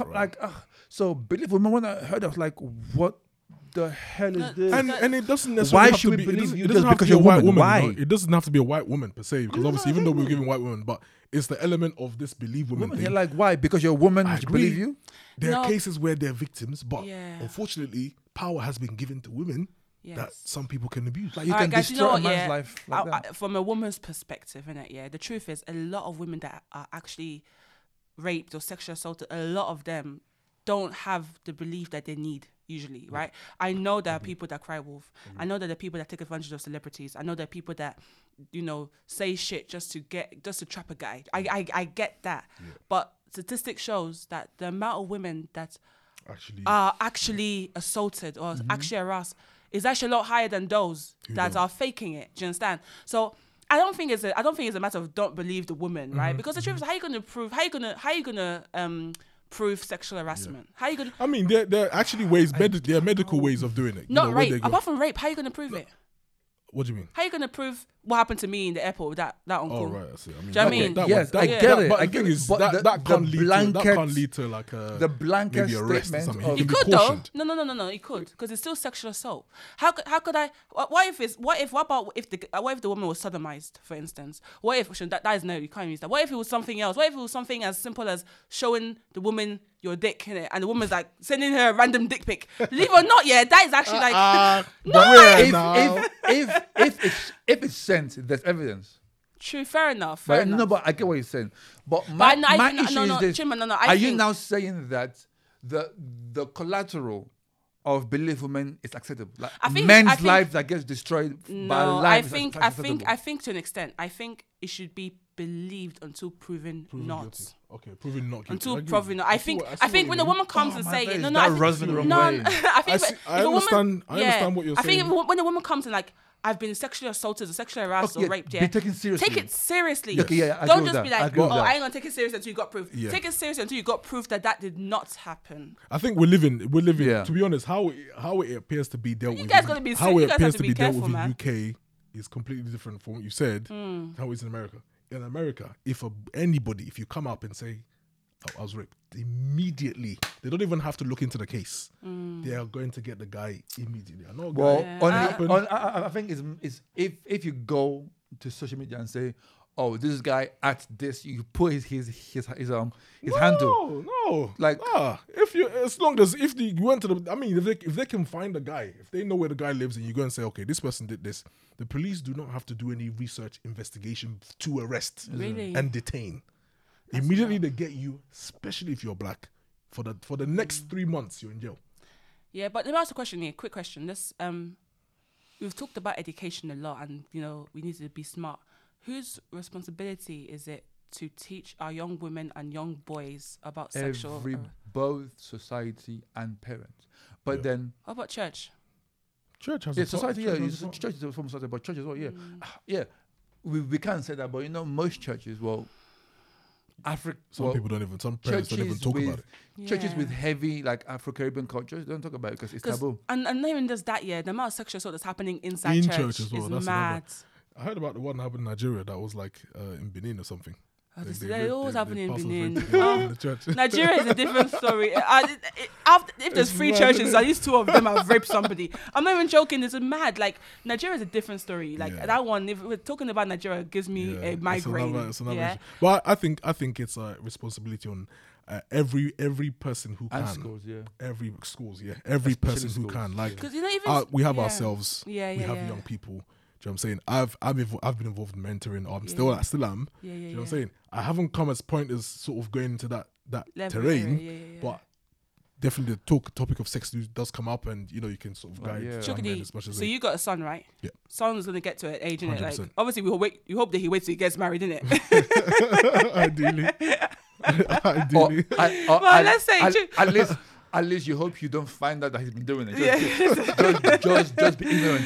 Right. Like, so believe women. When I heard, I was like, "What the hell is this?" And it doesn't necessarily. Why should we believe you? It doesn't have to be a white woman. Why? It doesn't have to be a white woman per se, because obviously, even though we're giving white women, but it's the element of this believe women thing. Like, why? Because you're a woman, I believe you. There are cases where they're victims, but unfortunately, power has been given to women. Yes. That some people can abuse. Like, you can destroy a man's life like that. From a woman's perspective, innit? Yeah, the truth is, a lot of women that are actually raped or sexually assaulted, a lot of them don't have the belief that they need, usually, right? I know there are people that cry wolf. I know that there are people that take advantage of celebrities. I know there are people that, you know, say shit just to trap a guy. I get that. Yeah. But statistics shows that the amount of women that are actually assaulted or actually harassed is actually a lot higher than those that are faking it. Do you understand? So I don't think it's a matter of don't believe the woman, right? Because the truth is, how are you gonna prove sexual harassment? Yeah. How are you gonna? I mean, there are actually ways. There are medical ways of doing it. Not rape. Apart from rape, how are you gonna prove it? What do you mean? How are you gonna prove what happened to me in the airport with that uncle? Oh right, I see. I mean, yes, I get it. But the thing is, that can't lead to like the blanket statement. It could though. No. It could, because it's still sexual assault. How could I? What if the woman was sodomized, for instance? What if you can't use that? What if it was something else? What if it was something as simple as showing the woman your dick, innit? And the woman's like sending her a random dick pic. Believe it or not, that is actually like no. If it's sent, there's evidence. True, fair enough. Fair enough. No, but I get what you're saying. But my issue is this. Chima, are you now saying that the collateral of belief women is acceptable? Like men's life that gets destroyed by life. I think to an extent. I think it should be believed until proven not guilty. Okay, proven not guilty. Until proven not. I think when a woman comes and says it, I understand what you're saying. I think when a woman comes and like, I've been sexually assaulted or sexually harassed or raped. Yeah, be taken seriously. Take it seriously. Don't just be like, I ain't gonna take it seriously until you got proof. Yeah. Take it seriously until you got proof that did not happen. I think we're living. Yeah. To be honest, how it appears to be dealt with. How it appears to be dealt with in UK is completely different from what you said. How it is in America. In America, if you come up and say, I was raped. Immediately. They don't even have to look into the case. Mm. They are going to get the guy immediately. I know a guy. Well, I think it's if you go to social media and say, oh, this guy at this, you put his handle. No, like if you, as long as if you went to the, I mean, if they can find the guy, if they know where the guy lives, and you go and say, okay, this person did this, the police do not have to do any research, investigation to arrest and detain. That's immediately true. They get you, especially if you're black, for the next 3 months you're in jail. Yeah, but let me ask a question here. Quick question. This we've talked about education a lot, and you know we need to be smart. Whose responsibility is it to teach our young women and young boys about sexual... both society and parents. But then... How about church? Church has church is a form of society, but church as well, yeah. Mm. Yeah, we can't say that, but you know, most churches, people don't even, some parents don't even talk about it. Yeah. Churches with heavy, like, Afro-Caribbean cultures don't talk about it because it's taboo. And not even just that, the amount of sexual assault that's happening inside church as well. That's mad. I heard about the one that happened in Nigeria that was like in Benin or something. They always happen in Benin. Nigeria is a different story. If there's three churches, at least two of them have raped somebody. I'm not even joking. It's mad. Like, Nigeria is a different story. Like that one, if we're talking about Nigeria, it gives me a migraine. It's another issue. Well, I think it's a responsibility on every person who can. Every person who can. Like, you know, we have ourselves. We have young people. Do you know what I'm saying? I've been involved in mentoring. I still am. Do you know what I'm saying? I haven't come as point as sort of going into that terrain, but definitely the topic of sex does come up, and you know you can sort of guide Chukwudi, as much as. So you got a son, right? Yeah. Son's gonna get to an age, innit? Like, obviously you hope that he waits till he gets married, innit? Ideally. Let's say at least. At least you hope you don't find out that he's been doing it. Just be ignorant.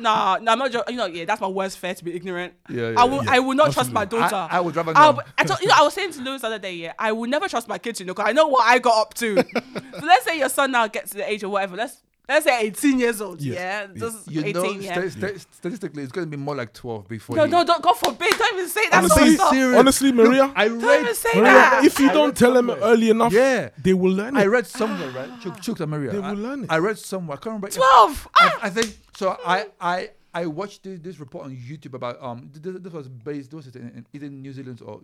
No, I'm not. That's my worst fear, to be ignorant. I will not trust my daughter. I would rather not. I was saying to Lewis the other day, I will never trust my kids, because I know what I got up to. So let's say your son now gets to the age of whatever. Let's say 18 years old. Statistically, it's going to be more like 12 before. No, God forbid. Don't even say that. Honestly, Maria, don't even say that. If you don't tell them early enough, they will learn it. I read somewhere, right? Chukwudi, Maria. They will learn it. I read somewhere. I can't remember. 12. I think so. I watched this report on YouTube about This was based. This was in either New Zealand or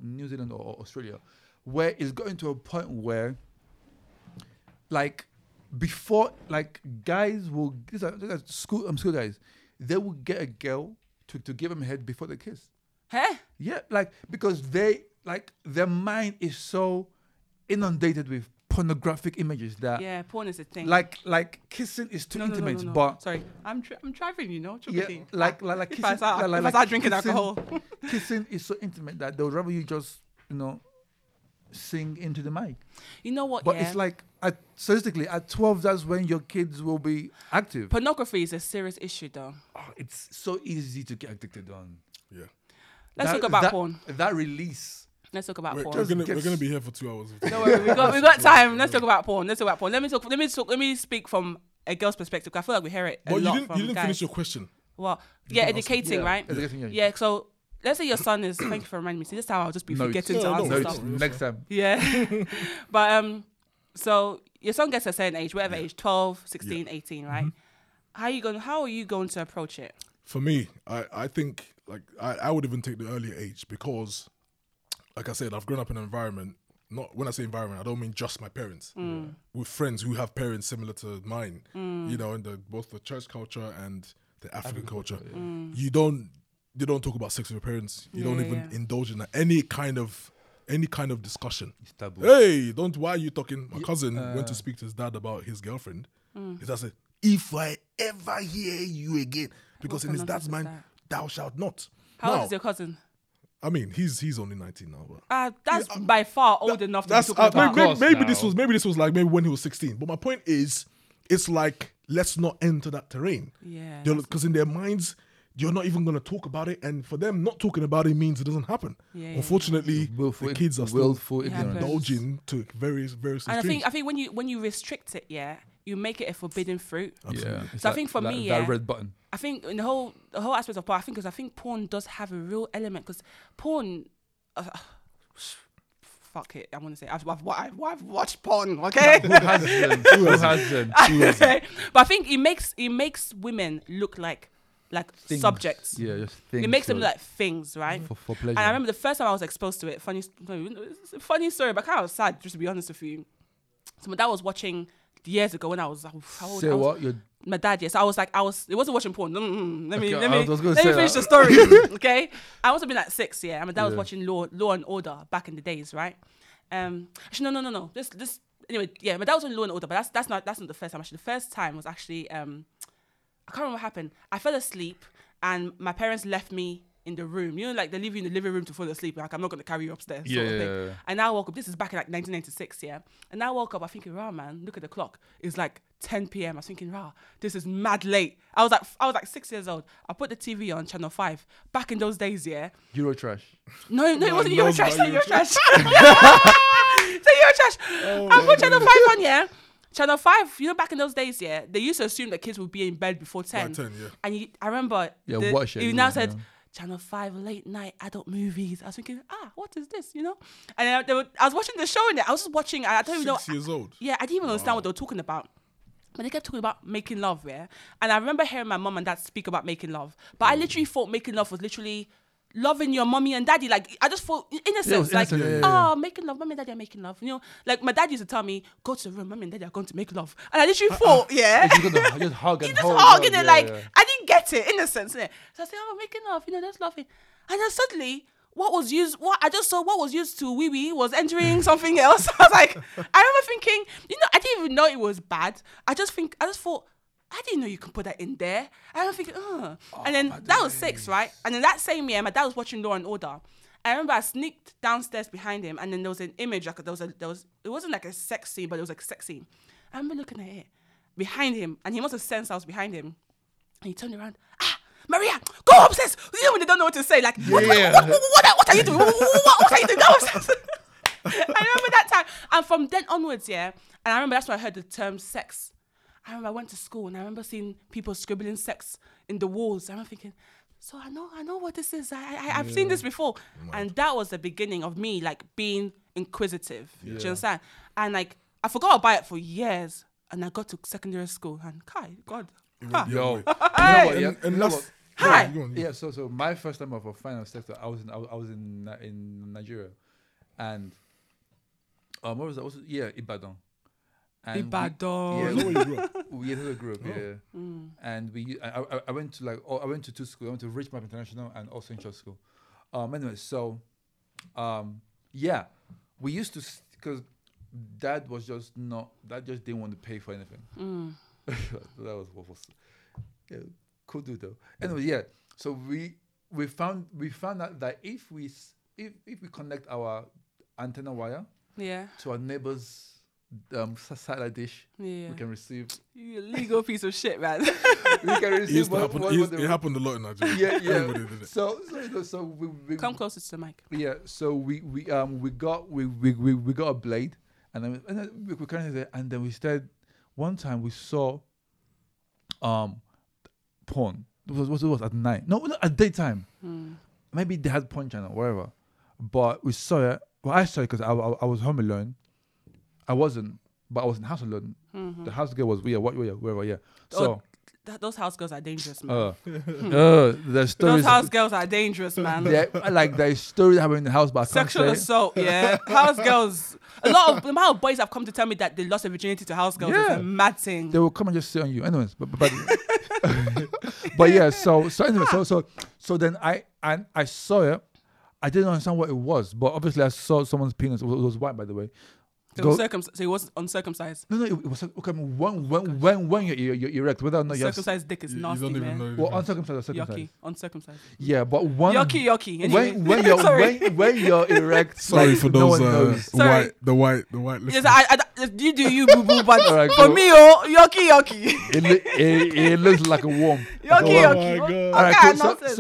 Australia, where it's going to a point where, like. Before, like, guys will... These are school guys. They will get a girl to give them a head before they kiss. Huh? Yeah, like, because they... Like, their mind is so inundated with pornographic images that... Yeah, porn is a thing. Like kissing is too intimate, no. but... Sorry, I'm driving, you know? Chocolate. Like kissing... If I start drinking alcohol. Kissing is so intimate that they'll rather you just, sing into the mic. You know what? But it's like... Statistically, at 12, that's when your kids will be active. Pornography is a serious issue, though. Oh, it's so easy to get addicted on. Yeah. Let's talk about porn. That release. Let's talk about porn. We're going to be here for 2 hours. No worry, we got time. Let's talk about porn. Let me speak from a girl's perspective. I feel like we hear it a lot from guys. Finish your question. Well, educating, right? Yeah, so... Let's say your son is... Thank you for reminding me. See, this time I'll just be forgetting to answer stuff. Next time. Yeah. But, so your son gets a certain age, whatever age, 12, 16, 18, right? Mm-hmm. How are you going to approach it? For me, I think, like, I would even take the earlier age because, like I said, I've grown up in an environment, not when I say environment, I don't mean just my parents, with friends who have parents similar to mine, in both the church culture and the African culture. Yeah. You don't talk about sex with your parents. You don't even indulge in any kind of discussion. It's taboo. Hey, why are you talking? My cousin went to speak to his dad about his girlfriend. His dad said, if I ever hear you again, because in his dad's mind, thou shalt not. How old is your cousin? I mean, he's only 19 now. But that's by far old enough to talk about. Maybe this was when he was 16. But my point is, it's like, let's not enter that terrain. Yeah. Because in their minds, you're not even going to talk about it, and for them, not talking about it means it doesn't happen. Unfortunately, the kids are still indulging to various extremes. And I think when you restrict it, you make it a forbidden fruit. Absolutely. Yeah. So I think for me, that red button. I think in the whole aspect of porn, I think porn does have a real element because porn. fuck it, I want to say I've watched porn, okay? Who hasn't? Who hasn't? But I think it makes women look like things. Subjects. Yeah, just things. It makes them look like things, right? For pleasure. And I remember the first time I was exposed to it, funny story, but kind of sad, just to be honest with you. So my dad was watching years ago when I was, how old? Say what? My dad, yes. So I was like, it wasn't watching porn. Let me finish the story. Okay. I must have been like 6, yeah. And my dad was watching Law and Order back in the days, right? Actually, no. This anyway, yeah, my dad was on Law and Order, but that's not the first time. Actually, the first time was actually I can't remember what happened. I fell asleep and my parents left me in the room. You know, like they leave you in the living room to fall asleep. Like, I'm not gonna carry you upstairs, sort of thing. And I woke up, this is back in like 1996, yeah. And I woke up, I thinking, rah man, look at the clock. It's like 10 p.m. I was thinking, rah, this is mad late. I was like 6 years old. I put the TV on Channel 5. Back in those days, yeah. Eurotrash. No, it wasn't Eurotrash. Say Eurotrash. I put Channel 5 on, yeah. Channel 5, you know, back in those days, yeah, they used to assume that kids would be in bed before 10. By 10, yeah. And I remember, said, Channel 5, late night, adult movies. I was thinking, what is this, you know? And I was watching the show in there. I was just watching, and I don't even know. 6 years old? Yeah, I didn't even understand what they were talking about. But they kept talking about making love, yeah? And I remember hearing my mum and dad speak about making love. But I literally thought making love was literally loving your mommy and daddy. Like, I just thought, innocent, making love, mommy and daddy are making love. You know, like my dad used to tell me, go to the room, mommy and daddy are going to make love. And I literally thought, just hug and hold. You just hug and I didn't get it, innocence. Innit? So I said, making love, that's loving. And then suddenly, what was used to wee-wee was entering something else. I was like, I remember thinking, I didn't even know it was bad. I just thought, I didn't know you could put that in there. I was thinking, and then that was 6, right? And then that same year, my dad was watching Law and Order. I remember I sneaked downstairs behind him, and then there was an image, like it wasn't like a sex scene, but it was like a sex scene. I remember looking at it behind him, and he must have sensed I was behind him. And he turned around, Maria, go upstairs. You know when they don't know what to say, like, what are you doing? What are you doing? Go upstairs. I remember that time. And from then onwards, yeah, and I remember that's when I heard the term sex. I remember I went to school and I remember seeing people scribbling sex in the walls. I remember thinking, so I know what this is. I've seen this before. And that was the beginning of me, like, being inquisitive. Yeah. Do you understand? And, like, I forgot about it for years. And I got to secondary school and, So my first time of a final sector, I was in Nigeria. And, what was that? Ibadan. We grew up. And I went to two schools. I went to Richmond International and also in church school. We used to, because dad was just not, dad just didn't want to pay for anything. Mm. That was awful. Yeah, could do though. Anyway, yeah. So we found out that if we connect our antenna wire, to our neighbor's satellite dish, we can receive. You illegal piece of shit, man. We can receive. It happened a lot in Nigeria. Yeah. So we come closer to the mic. Yeah. So we got a blade, and then we started. One time we saw, porn. It was at night. No, at daytime. Mm. Maybe they had porn channel, whatever. But we saw it. Well, I saw it because I was home alone. I wasn't, but I was in the house alone. Mm-hmm. The house girl was wherever. Yeah. So those house girls are dangerous, man. Those house girls are dangerous, man. Like there's stories happening in the house, but sexual assault. Yeah, house girls. A lot of the amount of boys have come to tell me that they lost their virginity to house girls. Yeah, it's a mad thing. They will come and just sit on you, anyways. But yeah. So then I saw it. I didn't understand what it was, but obviously I saw someone's penis. It was white, by the way. So he wasn't uncircumcised. No, it was okay. When you're erect, whether or not you're circumcised, dick is nasty, man. Uncircumcised or circumcised? Yucky, uncircumcised. Yeah, but one yucky. Anyway. When you're erect, sorry like, for those no white. Listeners. Yes, you do you boo boo, but right, for me, yucky. It looks like a worm. Yucky. Oh my God. Okay,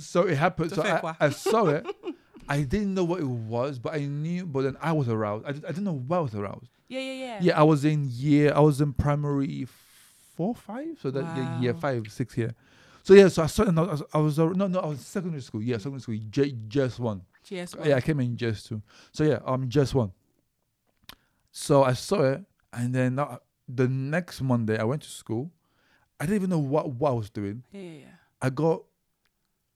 so it happened. So I saw it. I didn't know what it was, but I knew. But then I was aroused. I didn't know why I was aroused. Yeah. Yeah, I was in primary 4, 5. So that year 5, 6 year. So I started. I was secondary school. Yeah, secondary school. Just one. GS1. Yeah, I came in GS2. So yeah, GS1. So I saw it, and then the next Monday I went to school. I didn't even know what I was doing. Yeah. I got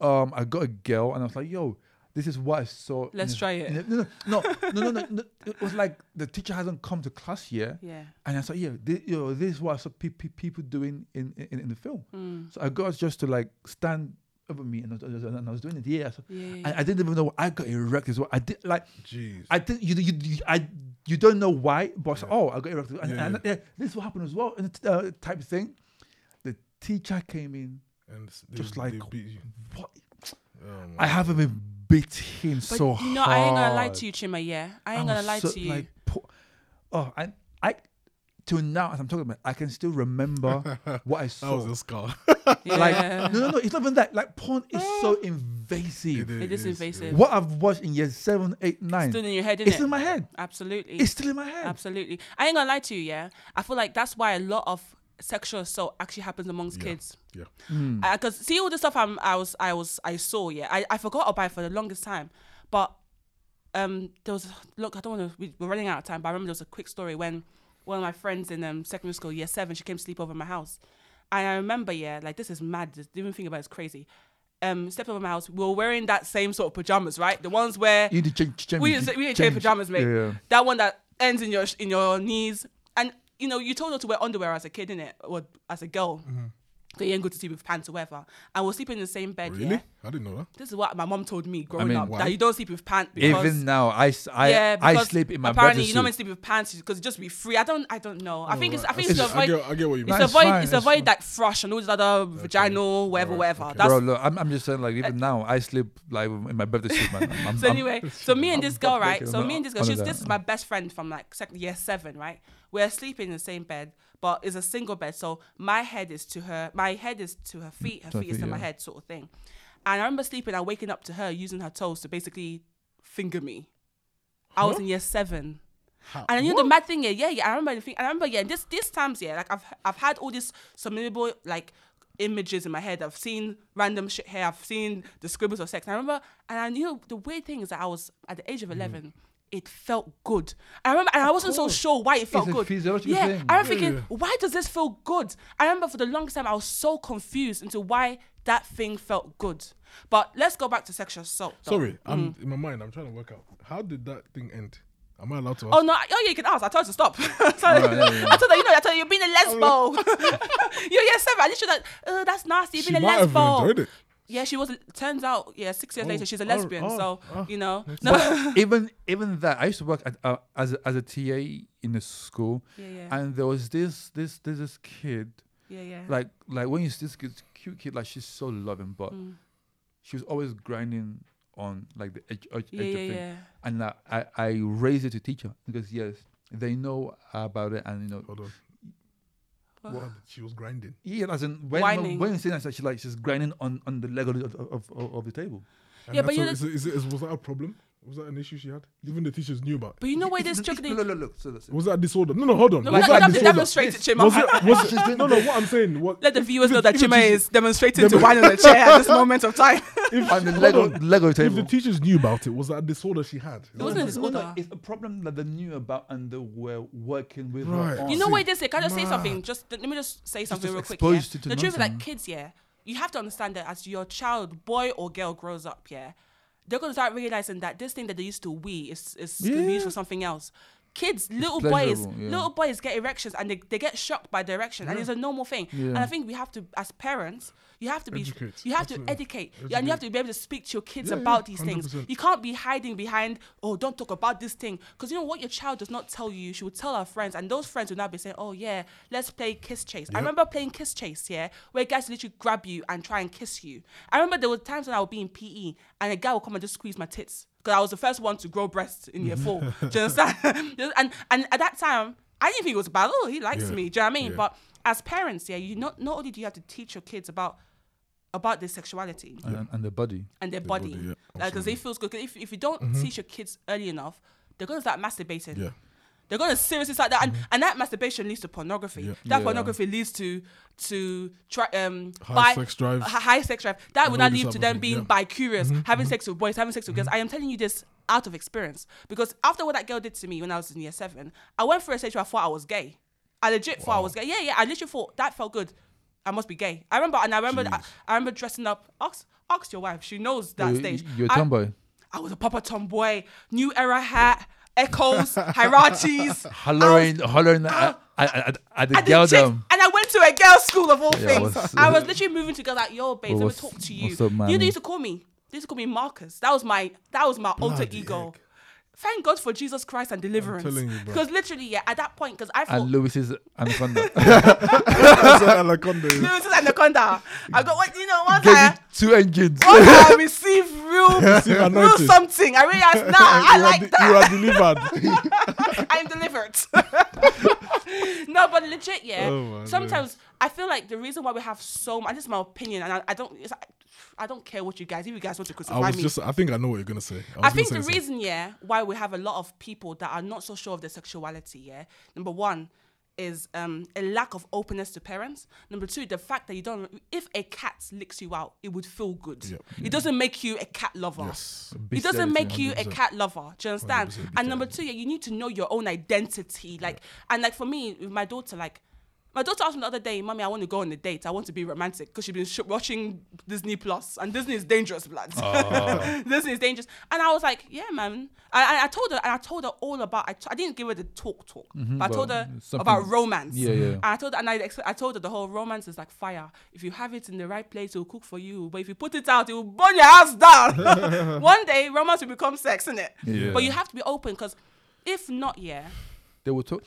a girl, and I was like, yo, this is what I saw. Let's try it. No. It was like the teacher hasn't come to class yet. Yeah. And I was like, yeah, this is what I saw people doing in the film. Mm. So I got just to like stand over me, and I was doing it. Yeah. So yeah. I didn't even know I got erect as well. I did like. Jeez. I did you don't know why, but yeah. I got erect. And this is what happened as well. Type of thing. The teacher came in and they beat you. What? Oh, I haven't been beating so hard. No, I ain't gonna lie to you, Chima. Yeah, I ain't gonna lie to you. Like, I till now, as I'm talking about, I can still remember what I saw. That was a scar. Yeah. Like, no, it's not even that. Like, porn is so invasive. It is invasive. What I've watched in years 7, 8, 9, still in your head, isn't it? It's in my head. Absolutely. It's still in my head. Absolutely. I ain't gonna lie to you. Yeah, I feel like that's why a lot of sexual assault actually happens amongst kids. Yeah. Because see all the stuff I saw. Yeah. I forgot about it for the longest time, but there was I don't want to. We're running out of time, but I remember there was a quick story when one of my friends in secondary school, year 7, she came to sleep over at my house, and I remember like this is mad. Just even think about it's crazy. Stepped over my house. We were wearing that same sort of pajamas, right? The ones where you did we didn't change pajamas, mate. Yeah. That one that ends in your knees. You know, you told her to wear underwear as a kid, innit? Or as a girl. Mm-hmm. So you ain't good to sleep with pants or whatever. And we're sleeping in the same bed, really? Yeah? I didn't know that. This is what my mom told me growing up. Why? That you don't sleep with pants. Even now, I sleep in my bed. Apparently, you're not meant to sleep with pants because it just be free. I don't know. I think it's avoid like thrush and all these other vaginal, whatever. Okay. Bro, look, I'm just saying, like, even now, I sleep like in my bed sleep, man. So me and this girl, this is my best friend from like year 7, right? We're sleeping in the same bed, but it's a single bed. So my head is to her feet, her feet is to my head, sort of thing. And I remember sleeping and waking up to her using her toes to basically finger me. I was in year 7. How? And you know the mad thing, I remember, and these times, like I've had all these subliminal like images in my head. I've seen random shit here. I've seen the scribbles of sex. And I remember, and I knew the weird thing is that I was at the age of 11. It felt good. I remember, and I wasn't so sure why it felt good. Yeah, I remember thinking, why does this feel good? I remember for the longest time, I was so confused into why that thing felt good. But let's go back to sexual assault. Though. Sorry, I'm in my mind, I'm trying to work out, how did that thing end? Am I allowed to ask? Oh, no. Oh, yeah, you can ask. I told her to stop. I told her, I told her, you're being a lesbo. You're year 7. I literally that's nasty. You're being a lesbo. She might have enjoyed it. Yeah, she was. Turns out, 6 years later, she's a lesbian. You know, even that. I used to work at, as a TA in the school, and there was this kid. Like when you see this cute kid, like she's so loving, but she was always grinding on like the edge of thing. Yeah. And I raised it to teacher because they know about it, and you know. Hold on. What? She was grinding. Yeah, as in when you say that, she's like she's grinding on the leg of the table. And yeah, but was that a problem? Was that an issue she had? Even the teachers knew about it. But you know why this joke? Look. So was that disorder? No, hold on. No, was that disorder? Demonstrated Chima. No, what I'm saying. Let the viewers know that Chima is demonstrating to wine on the chair at this moment of time. On the Lego table. If the teachers knew about it, was that a disorder she had? It wasn't a disorder. It's a problem that they knew about and they were working with her. You know why this is? Can I just say something? Let me say something real quick. The truth is that kids, you have to understand that as your child, boy or girl, grows up, they're going to start realizing that this thing that they used to wee is going to be used for something else. Kids, little boys get erections and they get shocked by the erection, and it's a normal thing. Yeah. And I think we have to, as parents, you have to educate, and you have to be able to speak to your kids about these things. You can't be hiding behind, don't talk about this thing. Because you know what your child does not tell you, she will tell her friends, and those friends will now be saying, let's play kiss chase. Yep. I remember playing kiss chase, where guys literally grab you and try and kiss you. I remember there were times when I would be in PE and a guy would come and just squeeze my tits because I was the first one to grow breasts in year 4. Do you understand? and at that time, I didn't think it was bad. Oh, he likes me. Do you know what I mean? Yeah. But as parents, you not only do you have to teach your kids about their sexuality and their body. And their body because it feels good. If you don't teach your kids early enough, they're going to start masturbating. Yeah. They're going to seriously start that. Mm-hmm. And that masturbation leads to pornography. Yeah. That pornography leads to high sex drive. That would not lead to them being bi-curious, having sex with boys, having sex with girls. I am telling you this out of experience. Because after what that girl did to me when I was in year 7, I went through a stage where I thought I was gay. I legit thought I was gay. Yeah, I literally thought that felt good. I must be gay. I remember dressing up. Ask your wife. She knows that stage. You're a tomboy. I was a proper tomboy. New era hat, echoes, hierarchies. Hollering at the girl. And I went to a girl's school of all things. I was literally moving to girls like, yo, babes, let me talk to you. They used to call me Marcus. That was my alter ego. Heck. Thank God for Jesus Christ and deliverance. Because literally, at that point, because I thought... And Lewis's anaconda. I got, two engines. Once I receive real something, I realized, I like that. You are delivered. I'm delivered. No, but legit, sometimes I feel like the reason why we have so much... This is my opinion, and I don't care what you guys... If you guys want to crucify me... I think I know what you're going to say. I think the reason, why we have a lot of people that are not so sure of their sexuality, number one is a lack of openness to parents. Number two, the fact that you don't... If a cat licks you out, it would feel good. Yep. It doesn't make you a cat lover. Yes. It doesn't make you a cat lover. Do you understand? And number two, you need to know your own identity. For me, with my daughter, my daughter asked me the other day, Mommy, I want to go on a date. I want to be romantic because she's been watching Disney Plus, and Disney is dangerous, blood. Disney is dangerous. And I was like, yeah, man. I told her all about, I didn't give her the talk, but I told her about romance. Yeah, yeah. And I told her the whole romance is like fire. If you have it in the right place, it will cook for you. But if you put it out, it will burn your house down. One day, romance will become sex, innit? Yeah. But you have to be open because if not, they will talk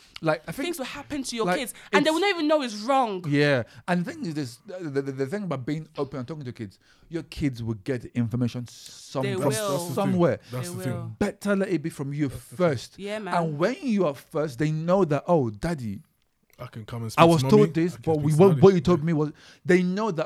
things will happen to your kids, and they will not even know it's wrong. Yeah, and the thing is, this the thing about being open and talking to kids, your kids will get information somewhere. That's the thing. Better let it be from you first. Yeah, man. And when you are first, they know that daddy, I can come and speak. I was told this, but what you told me was they know that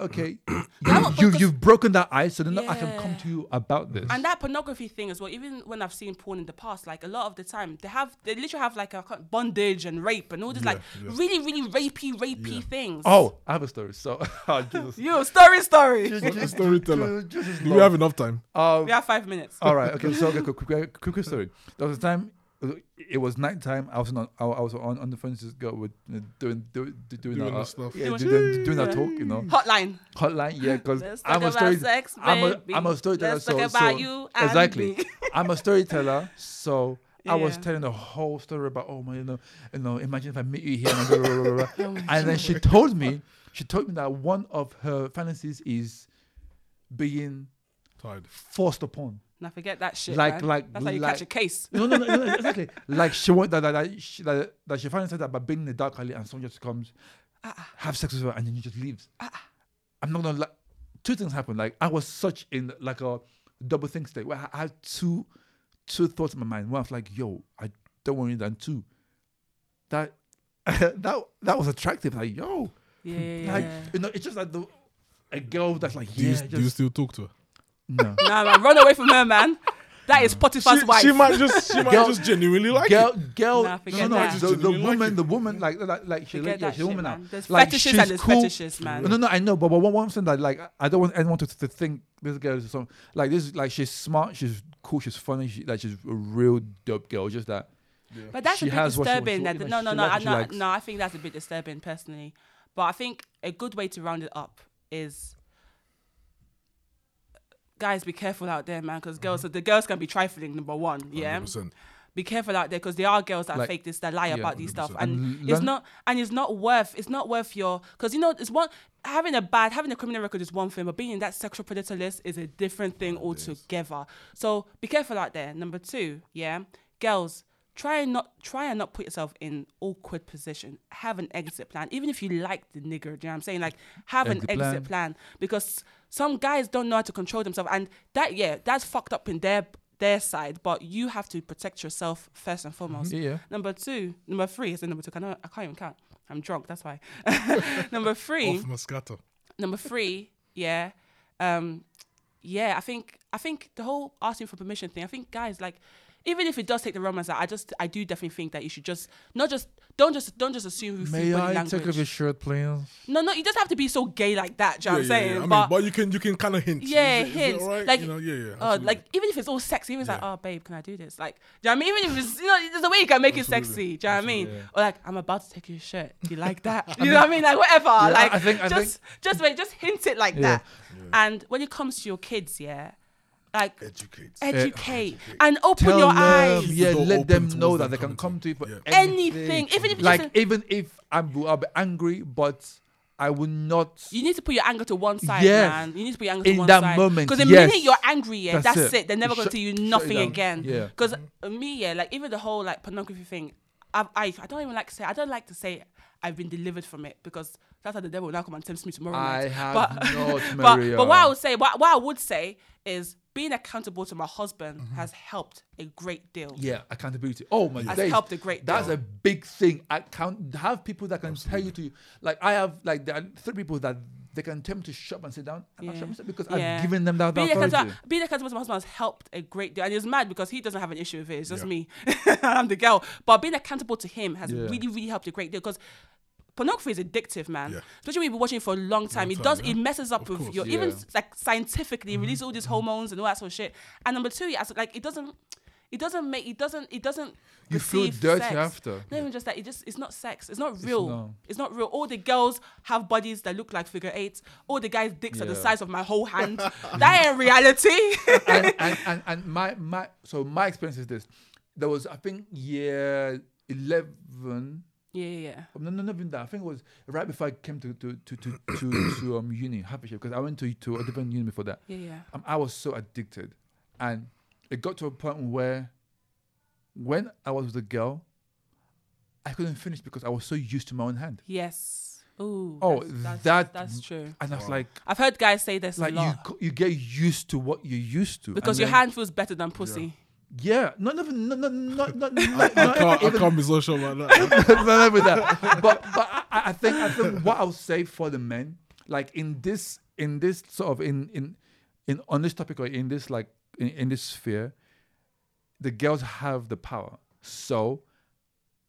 you've broken that ice, so then I can come to you about this. And that pornography thing as well. Even when I've seen porn in the past, a lot of the time they literally have a bondage and rape and all this really really rapey things. Oh, I have a story. So you story. Just storyteller. We have enough time. We have 5 minutes. All right. Okay. So quick story. There was a time. It was nighttime. I was on the phone to this girl with doing our stuff. Yeah, doing our talk, Hotline, because I'm a storyteller. Let's talk about you and exactly. Me. I'm a storyteller, so I was telling the whole story about imagine if I meet you here and I go and then she told me that one of her fantasies is being tied, forced upon. Now forget that shit. That's how you catch a case. No, exactly. She wants that she finally said that by being in the dark alley and someone just comes, have sex with her, and then you just leaves. I'm not gonna lie. Two things happened. I was such in a double think state where I had two thoughts in my mind. One, I was like, yo, I don't want you done. Two, that was attractive. Like, yo, it's just like a girl that's like, do you still talk to her? No, man, run away from her, man. That is Potiphar's wife. She might just genuinely like it. The woman, she's a woman now. There's fetishes and there's fetishes, man. No, I know, but one thing that, I don't want anyone to think this girl is something she's smart, she's cool, she's funny, she's a real dope girl. Just that, but that's a bit disturbing. No, I think that's a bit disturbing personally. But I think a good way to round it up is. Guys, be careful out there, man, because girls can be trifling, number one, 100%. Be careful out there, because there are girls that fake this, that lie about these 100%. Stuff, and it's not worth your, because it's one, having a criminal record is one thing, but being in that sexual predator list is a different thing altogether. So be careful out there. Number two, girls, try and not put yourself in awkward position. Have an exit plan, even if you like the nigger. Do you know what I'm saying? Have an exit plan because some guys don't know how to control themselves, and that's fucked up in their side. But you have to protect yourself first and foremost. Yeah. Number three. I can't even count. I'm drunk. That's why. Number three. I think the whole asking for permission thing. I think guys even if it does take the romance out, I do definitely think that you should just not just don't just assume with body language. May I take off your shirt, please? No, you just have to be so gay like that. Do you know what I'm saying? I mean, but you can kind of hint. Yeah, hint. Right? Like, you know, like even if it's all sexy, even if it's like, oh babe, can I do this? Like, do you know what I mean? Even if it's, you know, there's a way you can make it sexy. Do you know what I mean? Yeah. Or like, I'm about to take your shirt. Do you like that? You know what I mean? Like whatever. Yeah, like just hint it like that. Yeah. And when it comes to your kids, like educate and open your eyes. Yeah, let them know that they can come to you for anything. Even if I'll be angry, but I will not. You need to put your anger to one side, man. You need to put your anger to one side in that moment. Because the minute you're angry, that's it. They're never going to do you nothing again. Because like even the whole like pornography thing, I don't even like to say. I don't like to say I've been delivered from it because that's how the devil will now come and tempt me tomorrow night. I have not, Maria. But what I would say is, being accountable to my husband has helped a great deal. Yeah, accountability. Oh my God. Has helped a great deal. That's a big thing. Have people that can tell you to, like I have, like there are three people that they can tell me to shop and sit down. I'm not shopping because I've given them that authority. Being accountable to my husband has helped a great deal. And he's mad because he doesn't have an issue with it. It's just me. I'm the girl. But being accountable to him has really, really helped a great deal because pornography is addictive, man. Yeah. Especially when you've been watching it for a long time. It messes up with your, even like scientifically, release all these hormones and all that sort of shit. And number two, like it doesn't. You feel dirty after. Not even just that. It's not sex. It's not real. It's not real. All the girls have bodies that look like figure eights. All the guys' dicks are the size of my whole hand. That ain't reality. and my experience is this. There was, I think, year 11. I think it was right before I came to uni, Hertfordshire, because I went to a different uni before that. I was so addicted, and it got to a point where, when I was with a girl, I couldn't finish because I was so used to my own hand. Yes. Ooh. Oh, that's true. And I was like, I've heard guys say this like a lot. You get used to what you're used to because your hand feels better than pussy. Yeah, I can't be so sure about that. Not with that, but I think what I'll say for the men, like in this sort of in on this topic or in this like in this sphere, the girls have the power, so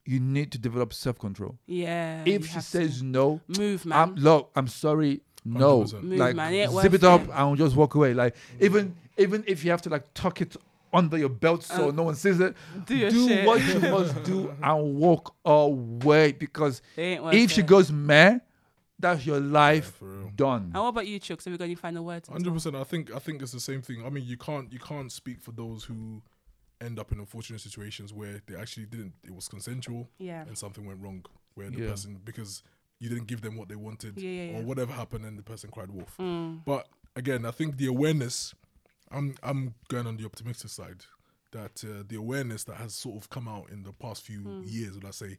you need to develop self-control. Yeah, if she says no, move, man. I'm sorry. No, move, like zip it up and just walk away. Like even if you have to like tuck it under your belt so no one sees it. Do what you must do and walk away, because if she goes meh, that's your life done. And what about you, Chuck? So we're going to find the words. 100%. I think it's the same thing. I mean, you can't speak for those who end up in unfortunate situations where they actually didn't. It was consensual. Yeah. And something went wrong where the person, because you didn't give them what they wanted or whatever happened, and the person cried wolf. Mm. But again, I think the awareness. I'm going on the optimistic side that the awareness that has sort of come out in the past few years, would I say,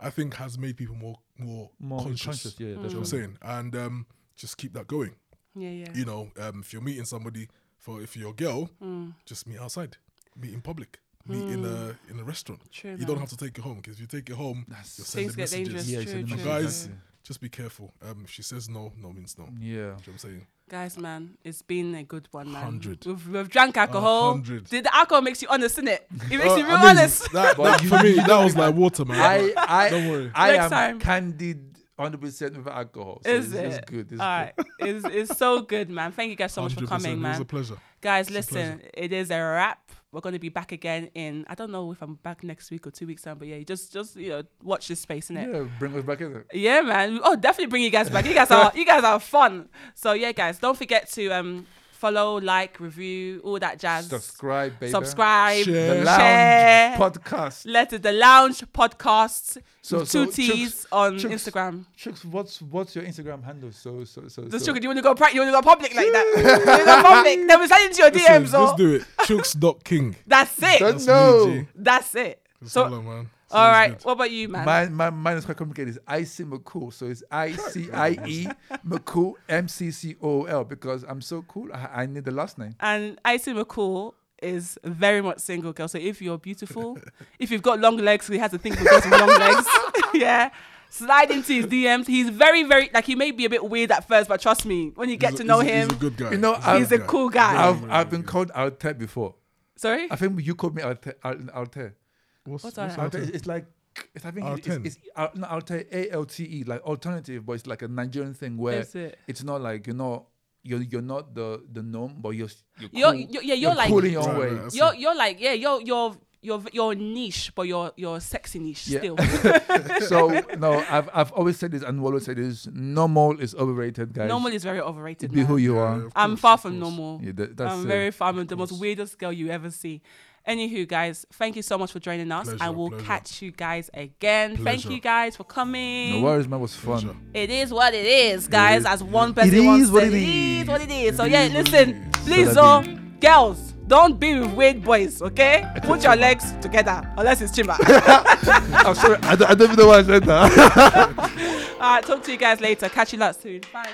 I think has made people more conscious. Yeah, that's what I'm saying. And just keep that going. Yeah, yeah. You know, if you're meeting somebody, if you're a girl, just meet outside, meet in public. Meet in a restaurant. True, you don't have to take it home, because if you take it home, you're sending messages. Yeah, guys, just be careful. If she says no, no means no. Yeah, you know what I'm saying. Guys, man, it's been a good one, man. 100. We've drank alcohol. The alcohol makes you honest, innit? It makes you real honest. For me, that was like water, man. Don't worry. I am candid. 100% of alcohol. So it's good. It's all right. It's so good, man. Thank you guys so much for coming, man. It was a pleasure. Guys, listen, it is a wrap. We're going to be back again in, I don't know if I'm back next week or 2 weeks time, but yeah, just you know, watch this space, innit? Yeah, bring us back, innit? Yeah, man. Oh, definitely bring you guys back. You guys are fun. So yeah, guys, don't forget to follow, like, review, all that jazz. Subscribe, baby. Subscribe. Share. The Louge Podcast. The Louge Podcast. So two T's on Instagram. Chooks, what's your Instagram handle? So Chooks, do you want to go public like that? You go public. Then we slide into your DMs. Just do it. Chooks.king. That's it. That's it. So, hello, man. All right. Good. What about you, man? Mine is quite complicated. It's Icy McCool. So it's ICIE McCool MCCOL, because I'm so cool. I need the last name. And Icy McCool is very much single girl. So if you're beautiful, if you've got long legs, he has a thing for girls with long legs. Yeah. Slide into his DMs. He's very, very, like, he may be a bit weird at first, but trust me, when you get to know him, he's a good guy. You know, he's a cool guy. I've been called out type before. Sorry? I think you called me Altair. What's Altair? It's like, I think it's not Altair, A-L-T-E, like alternative, but it's like a Nigerian thing where it's not like, you know, you're not the norm, but you're cool in your own way. You're niche, but you're sexy niche still. So no, I've always said this, and Wallo said this. Normal is overrated, guys. Normal is very overrated. Be who you are. I'm far from normal. I'm the most weirdest girl you ever see. Anywho, guys, thank you so much for joining us. I will catch you guys again. Pleasure. Thank you guys for coming. No worries, man. It was fun. Pleasure. It is what it is, guys. As one person once said, it is what it is. So yeah, listen, please, girls. Don't be with weird boys, okay? Put your legs together, unless it's Chima. I'm sorry, I don't even know why I said that. All right, talk to you guys later. Catch you lot soon. Bye.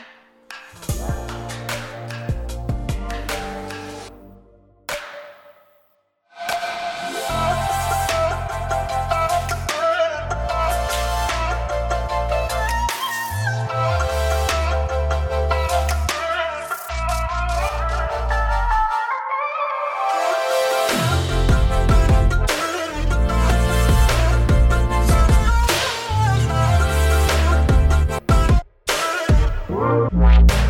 Wow.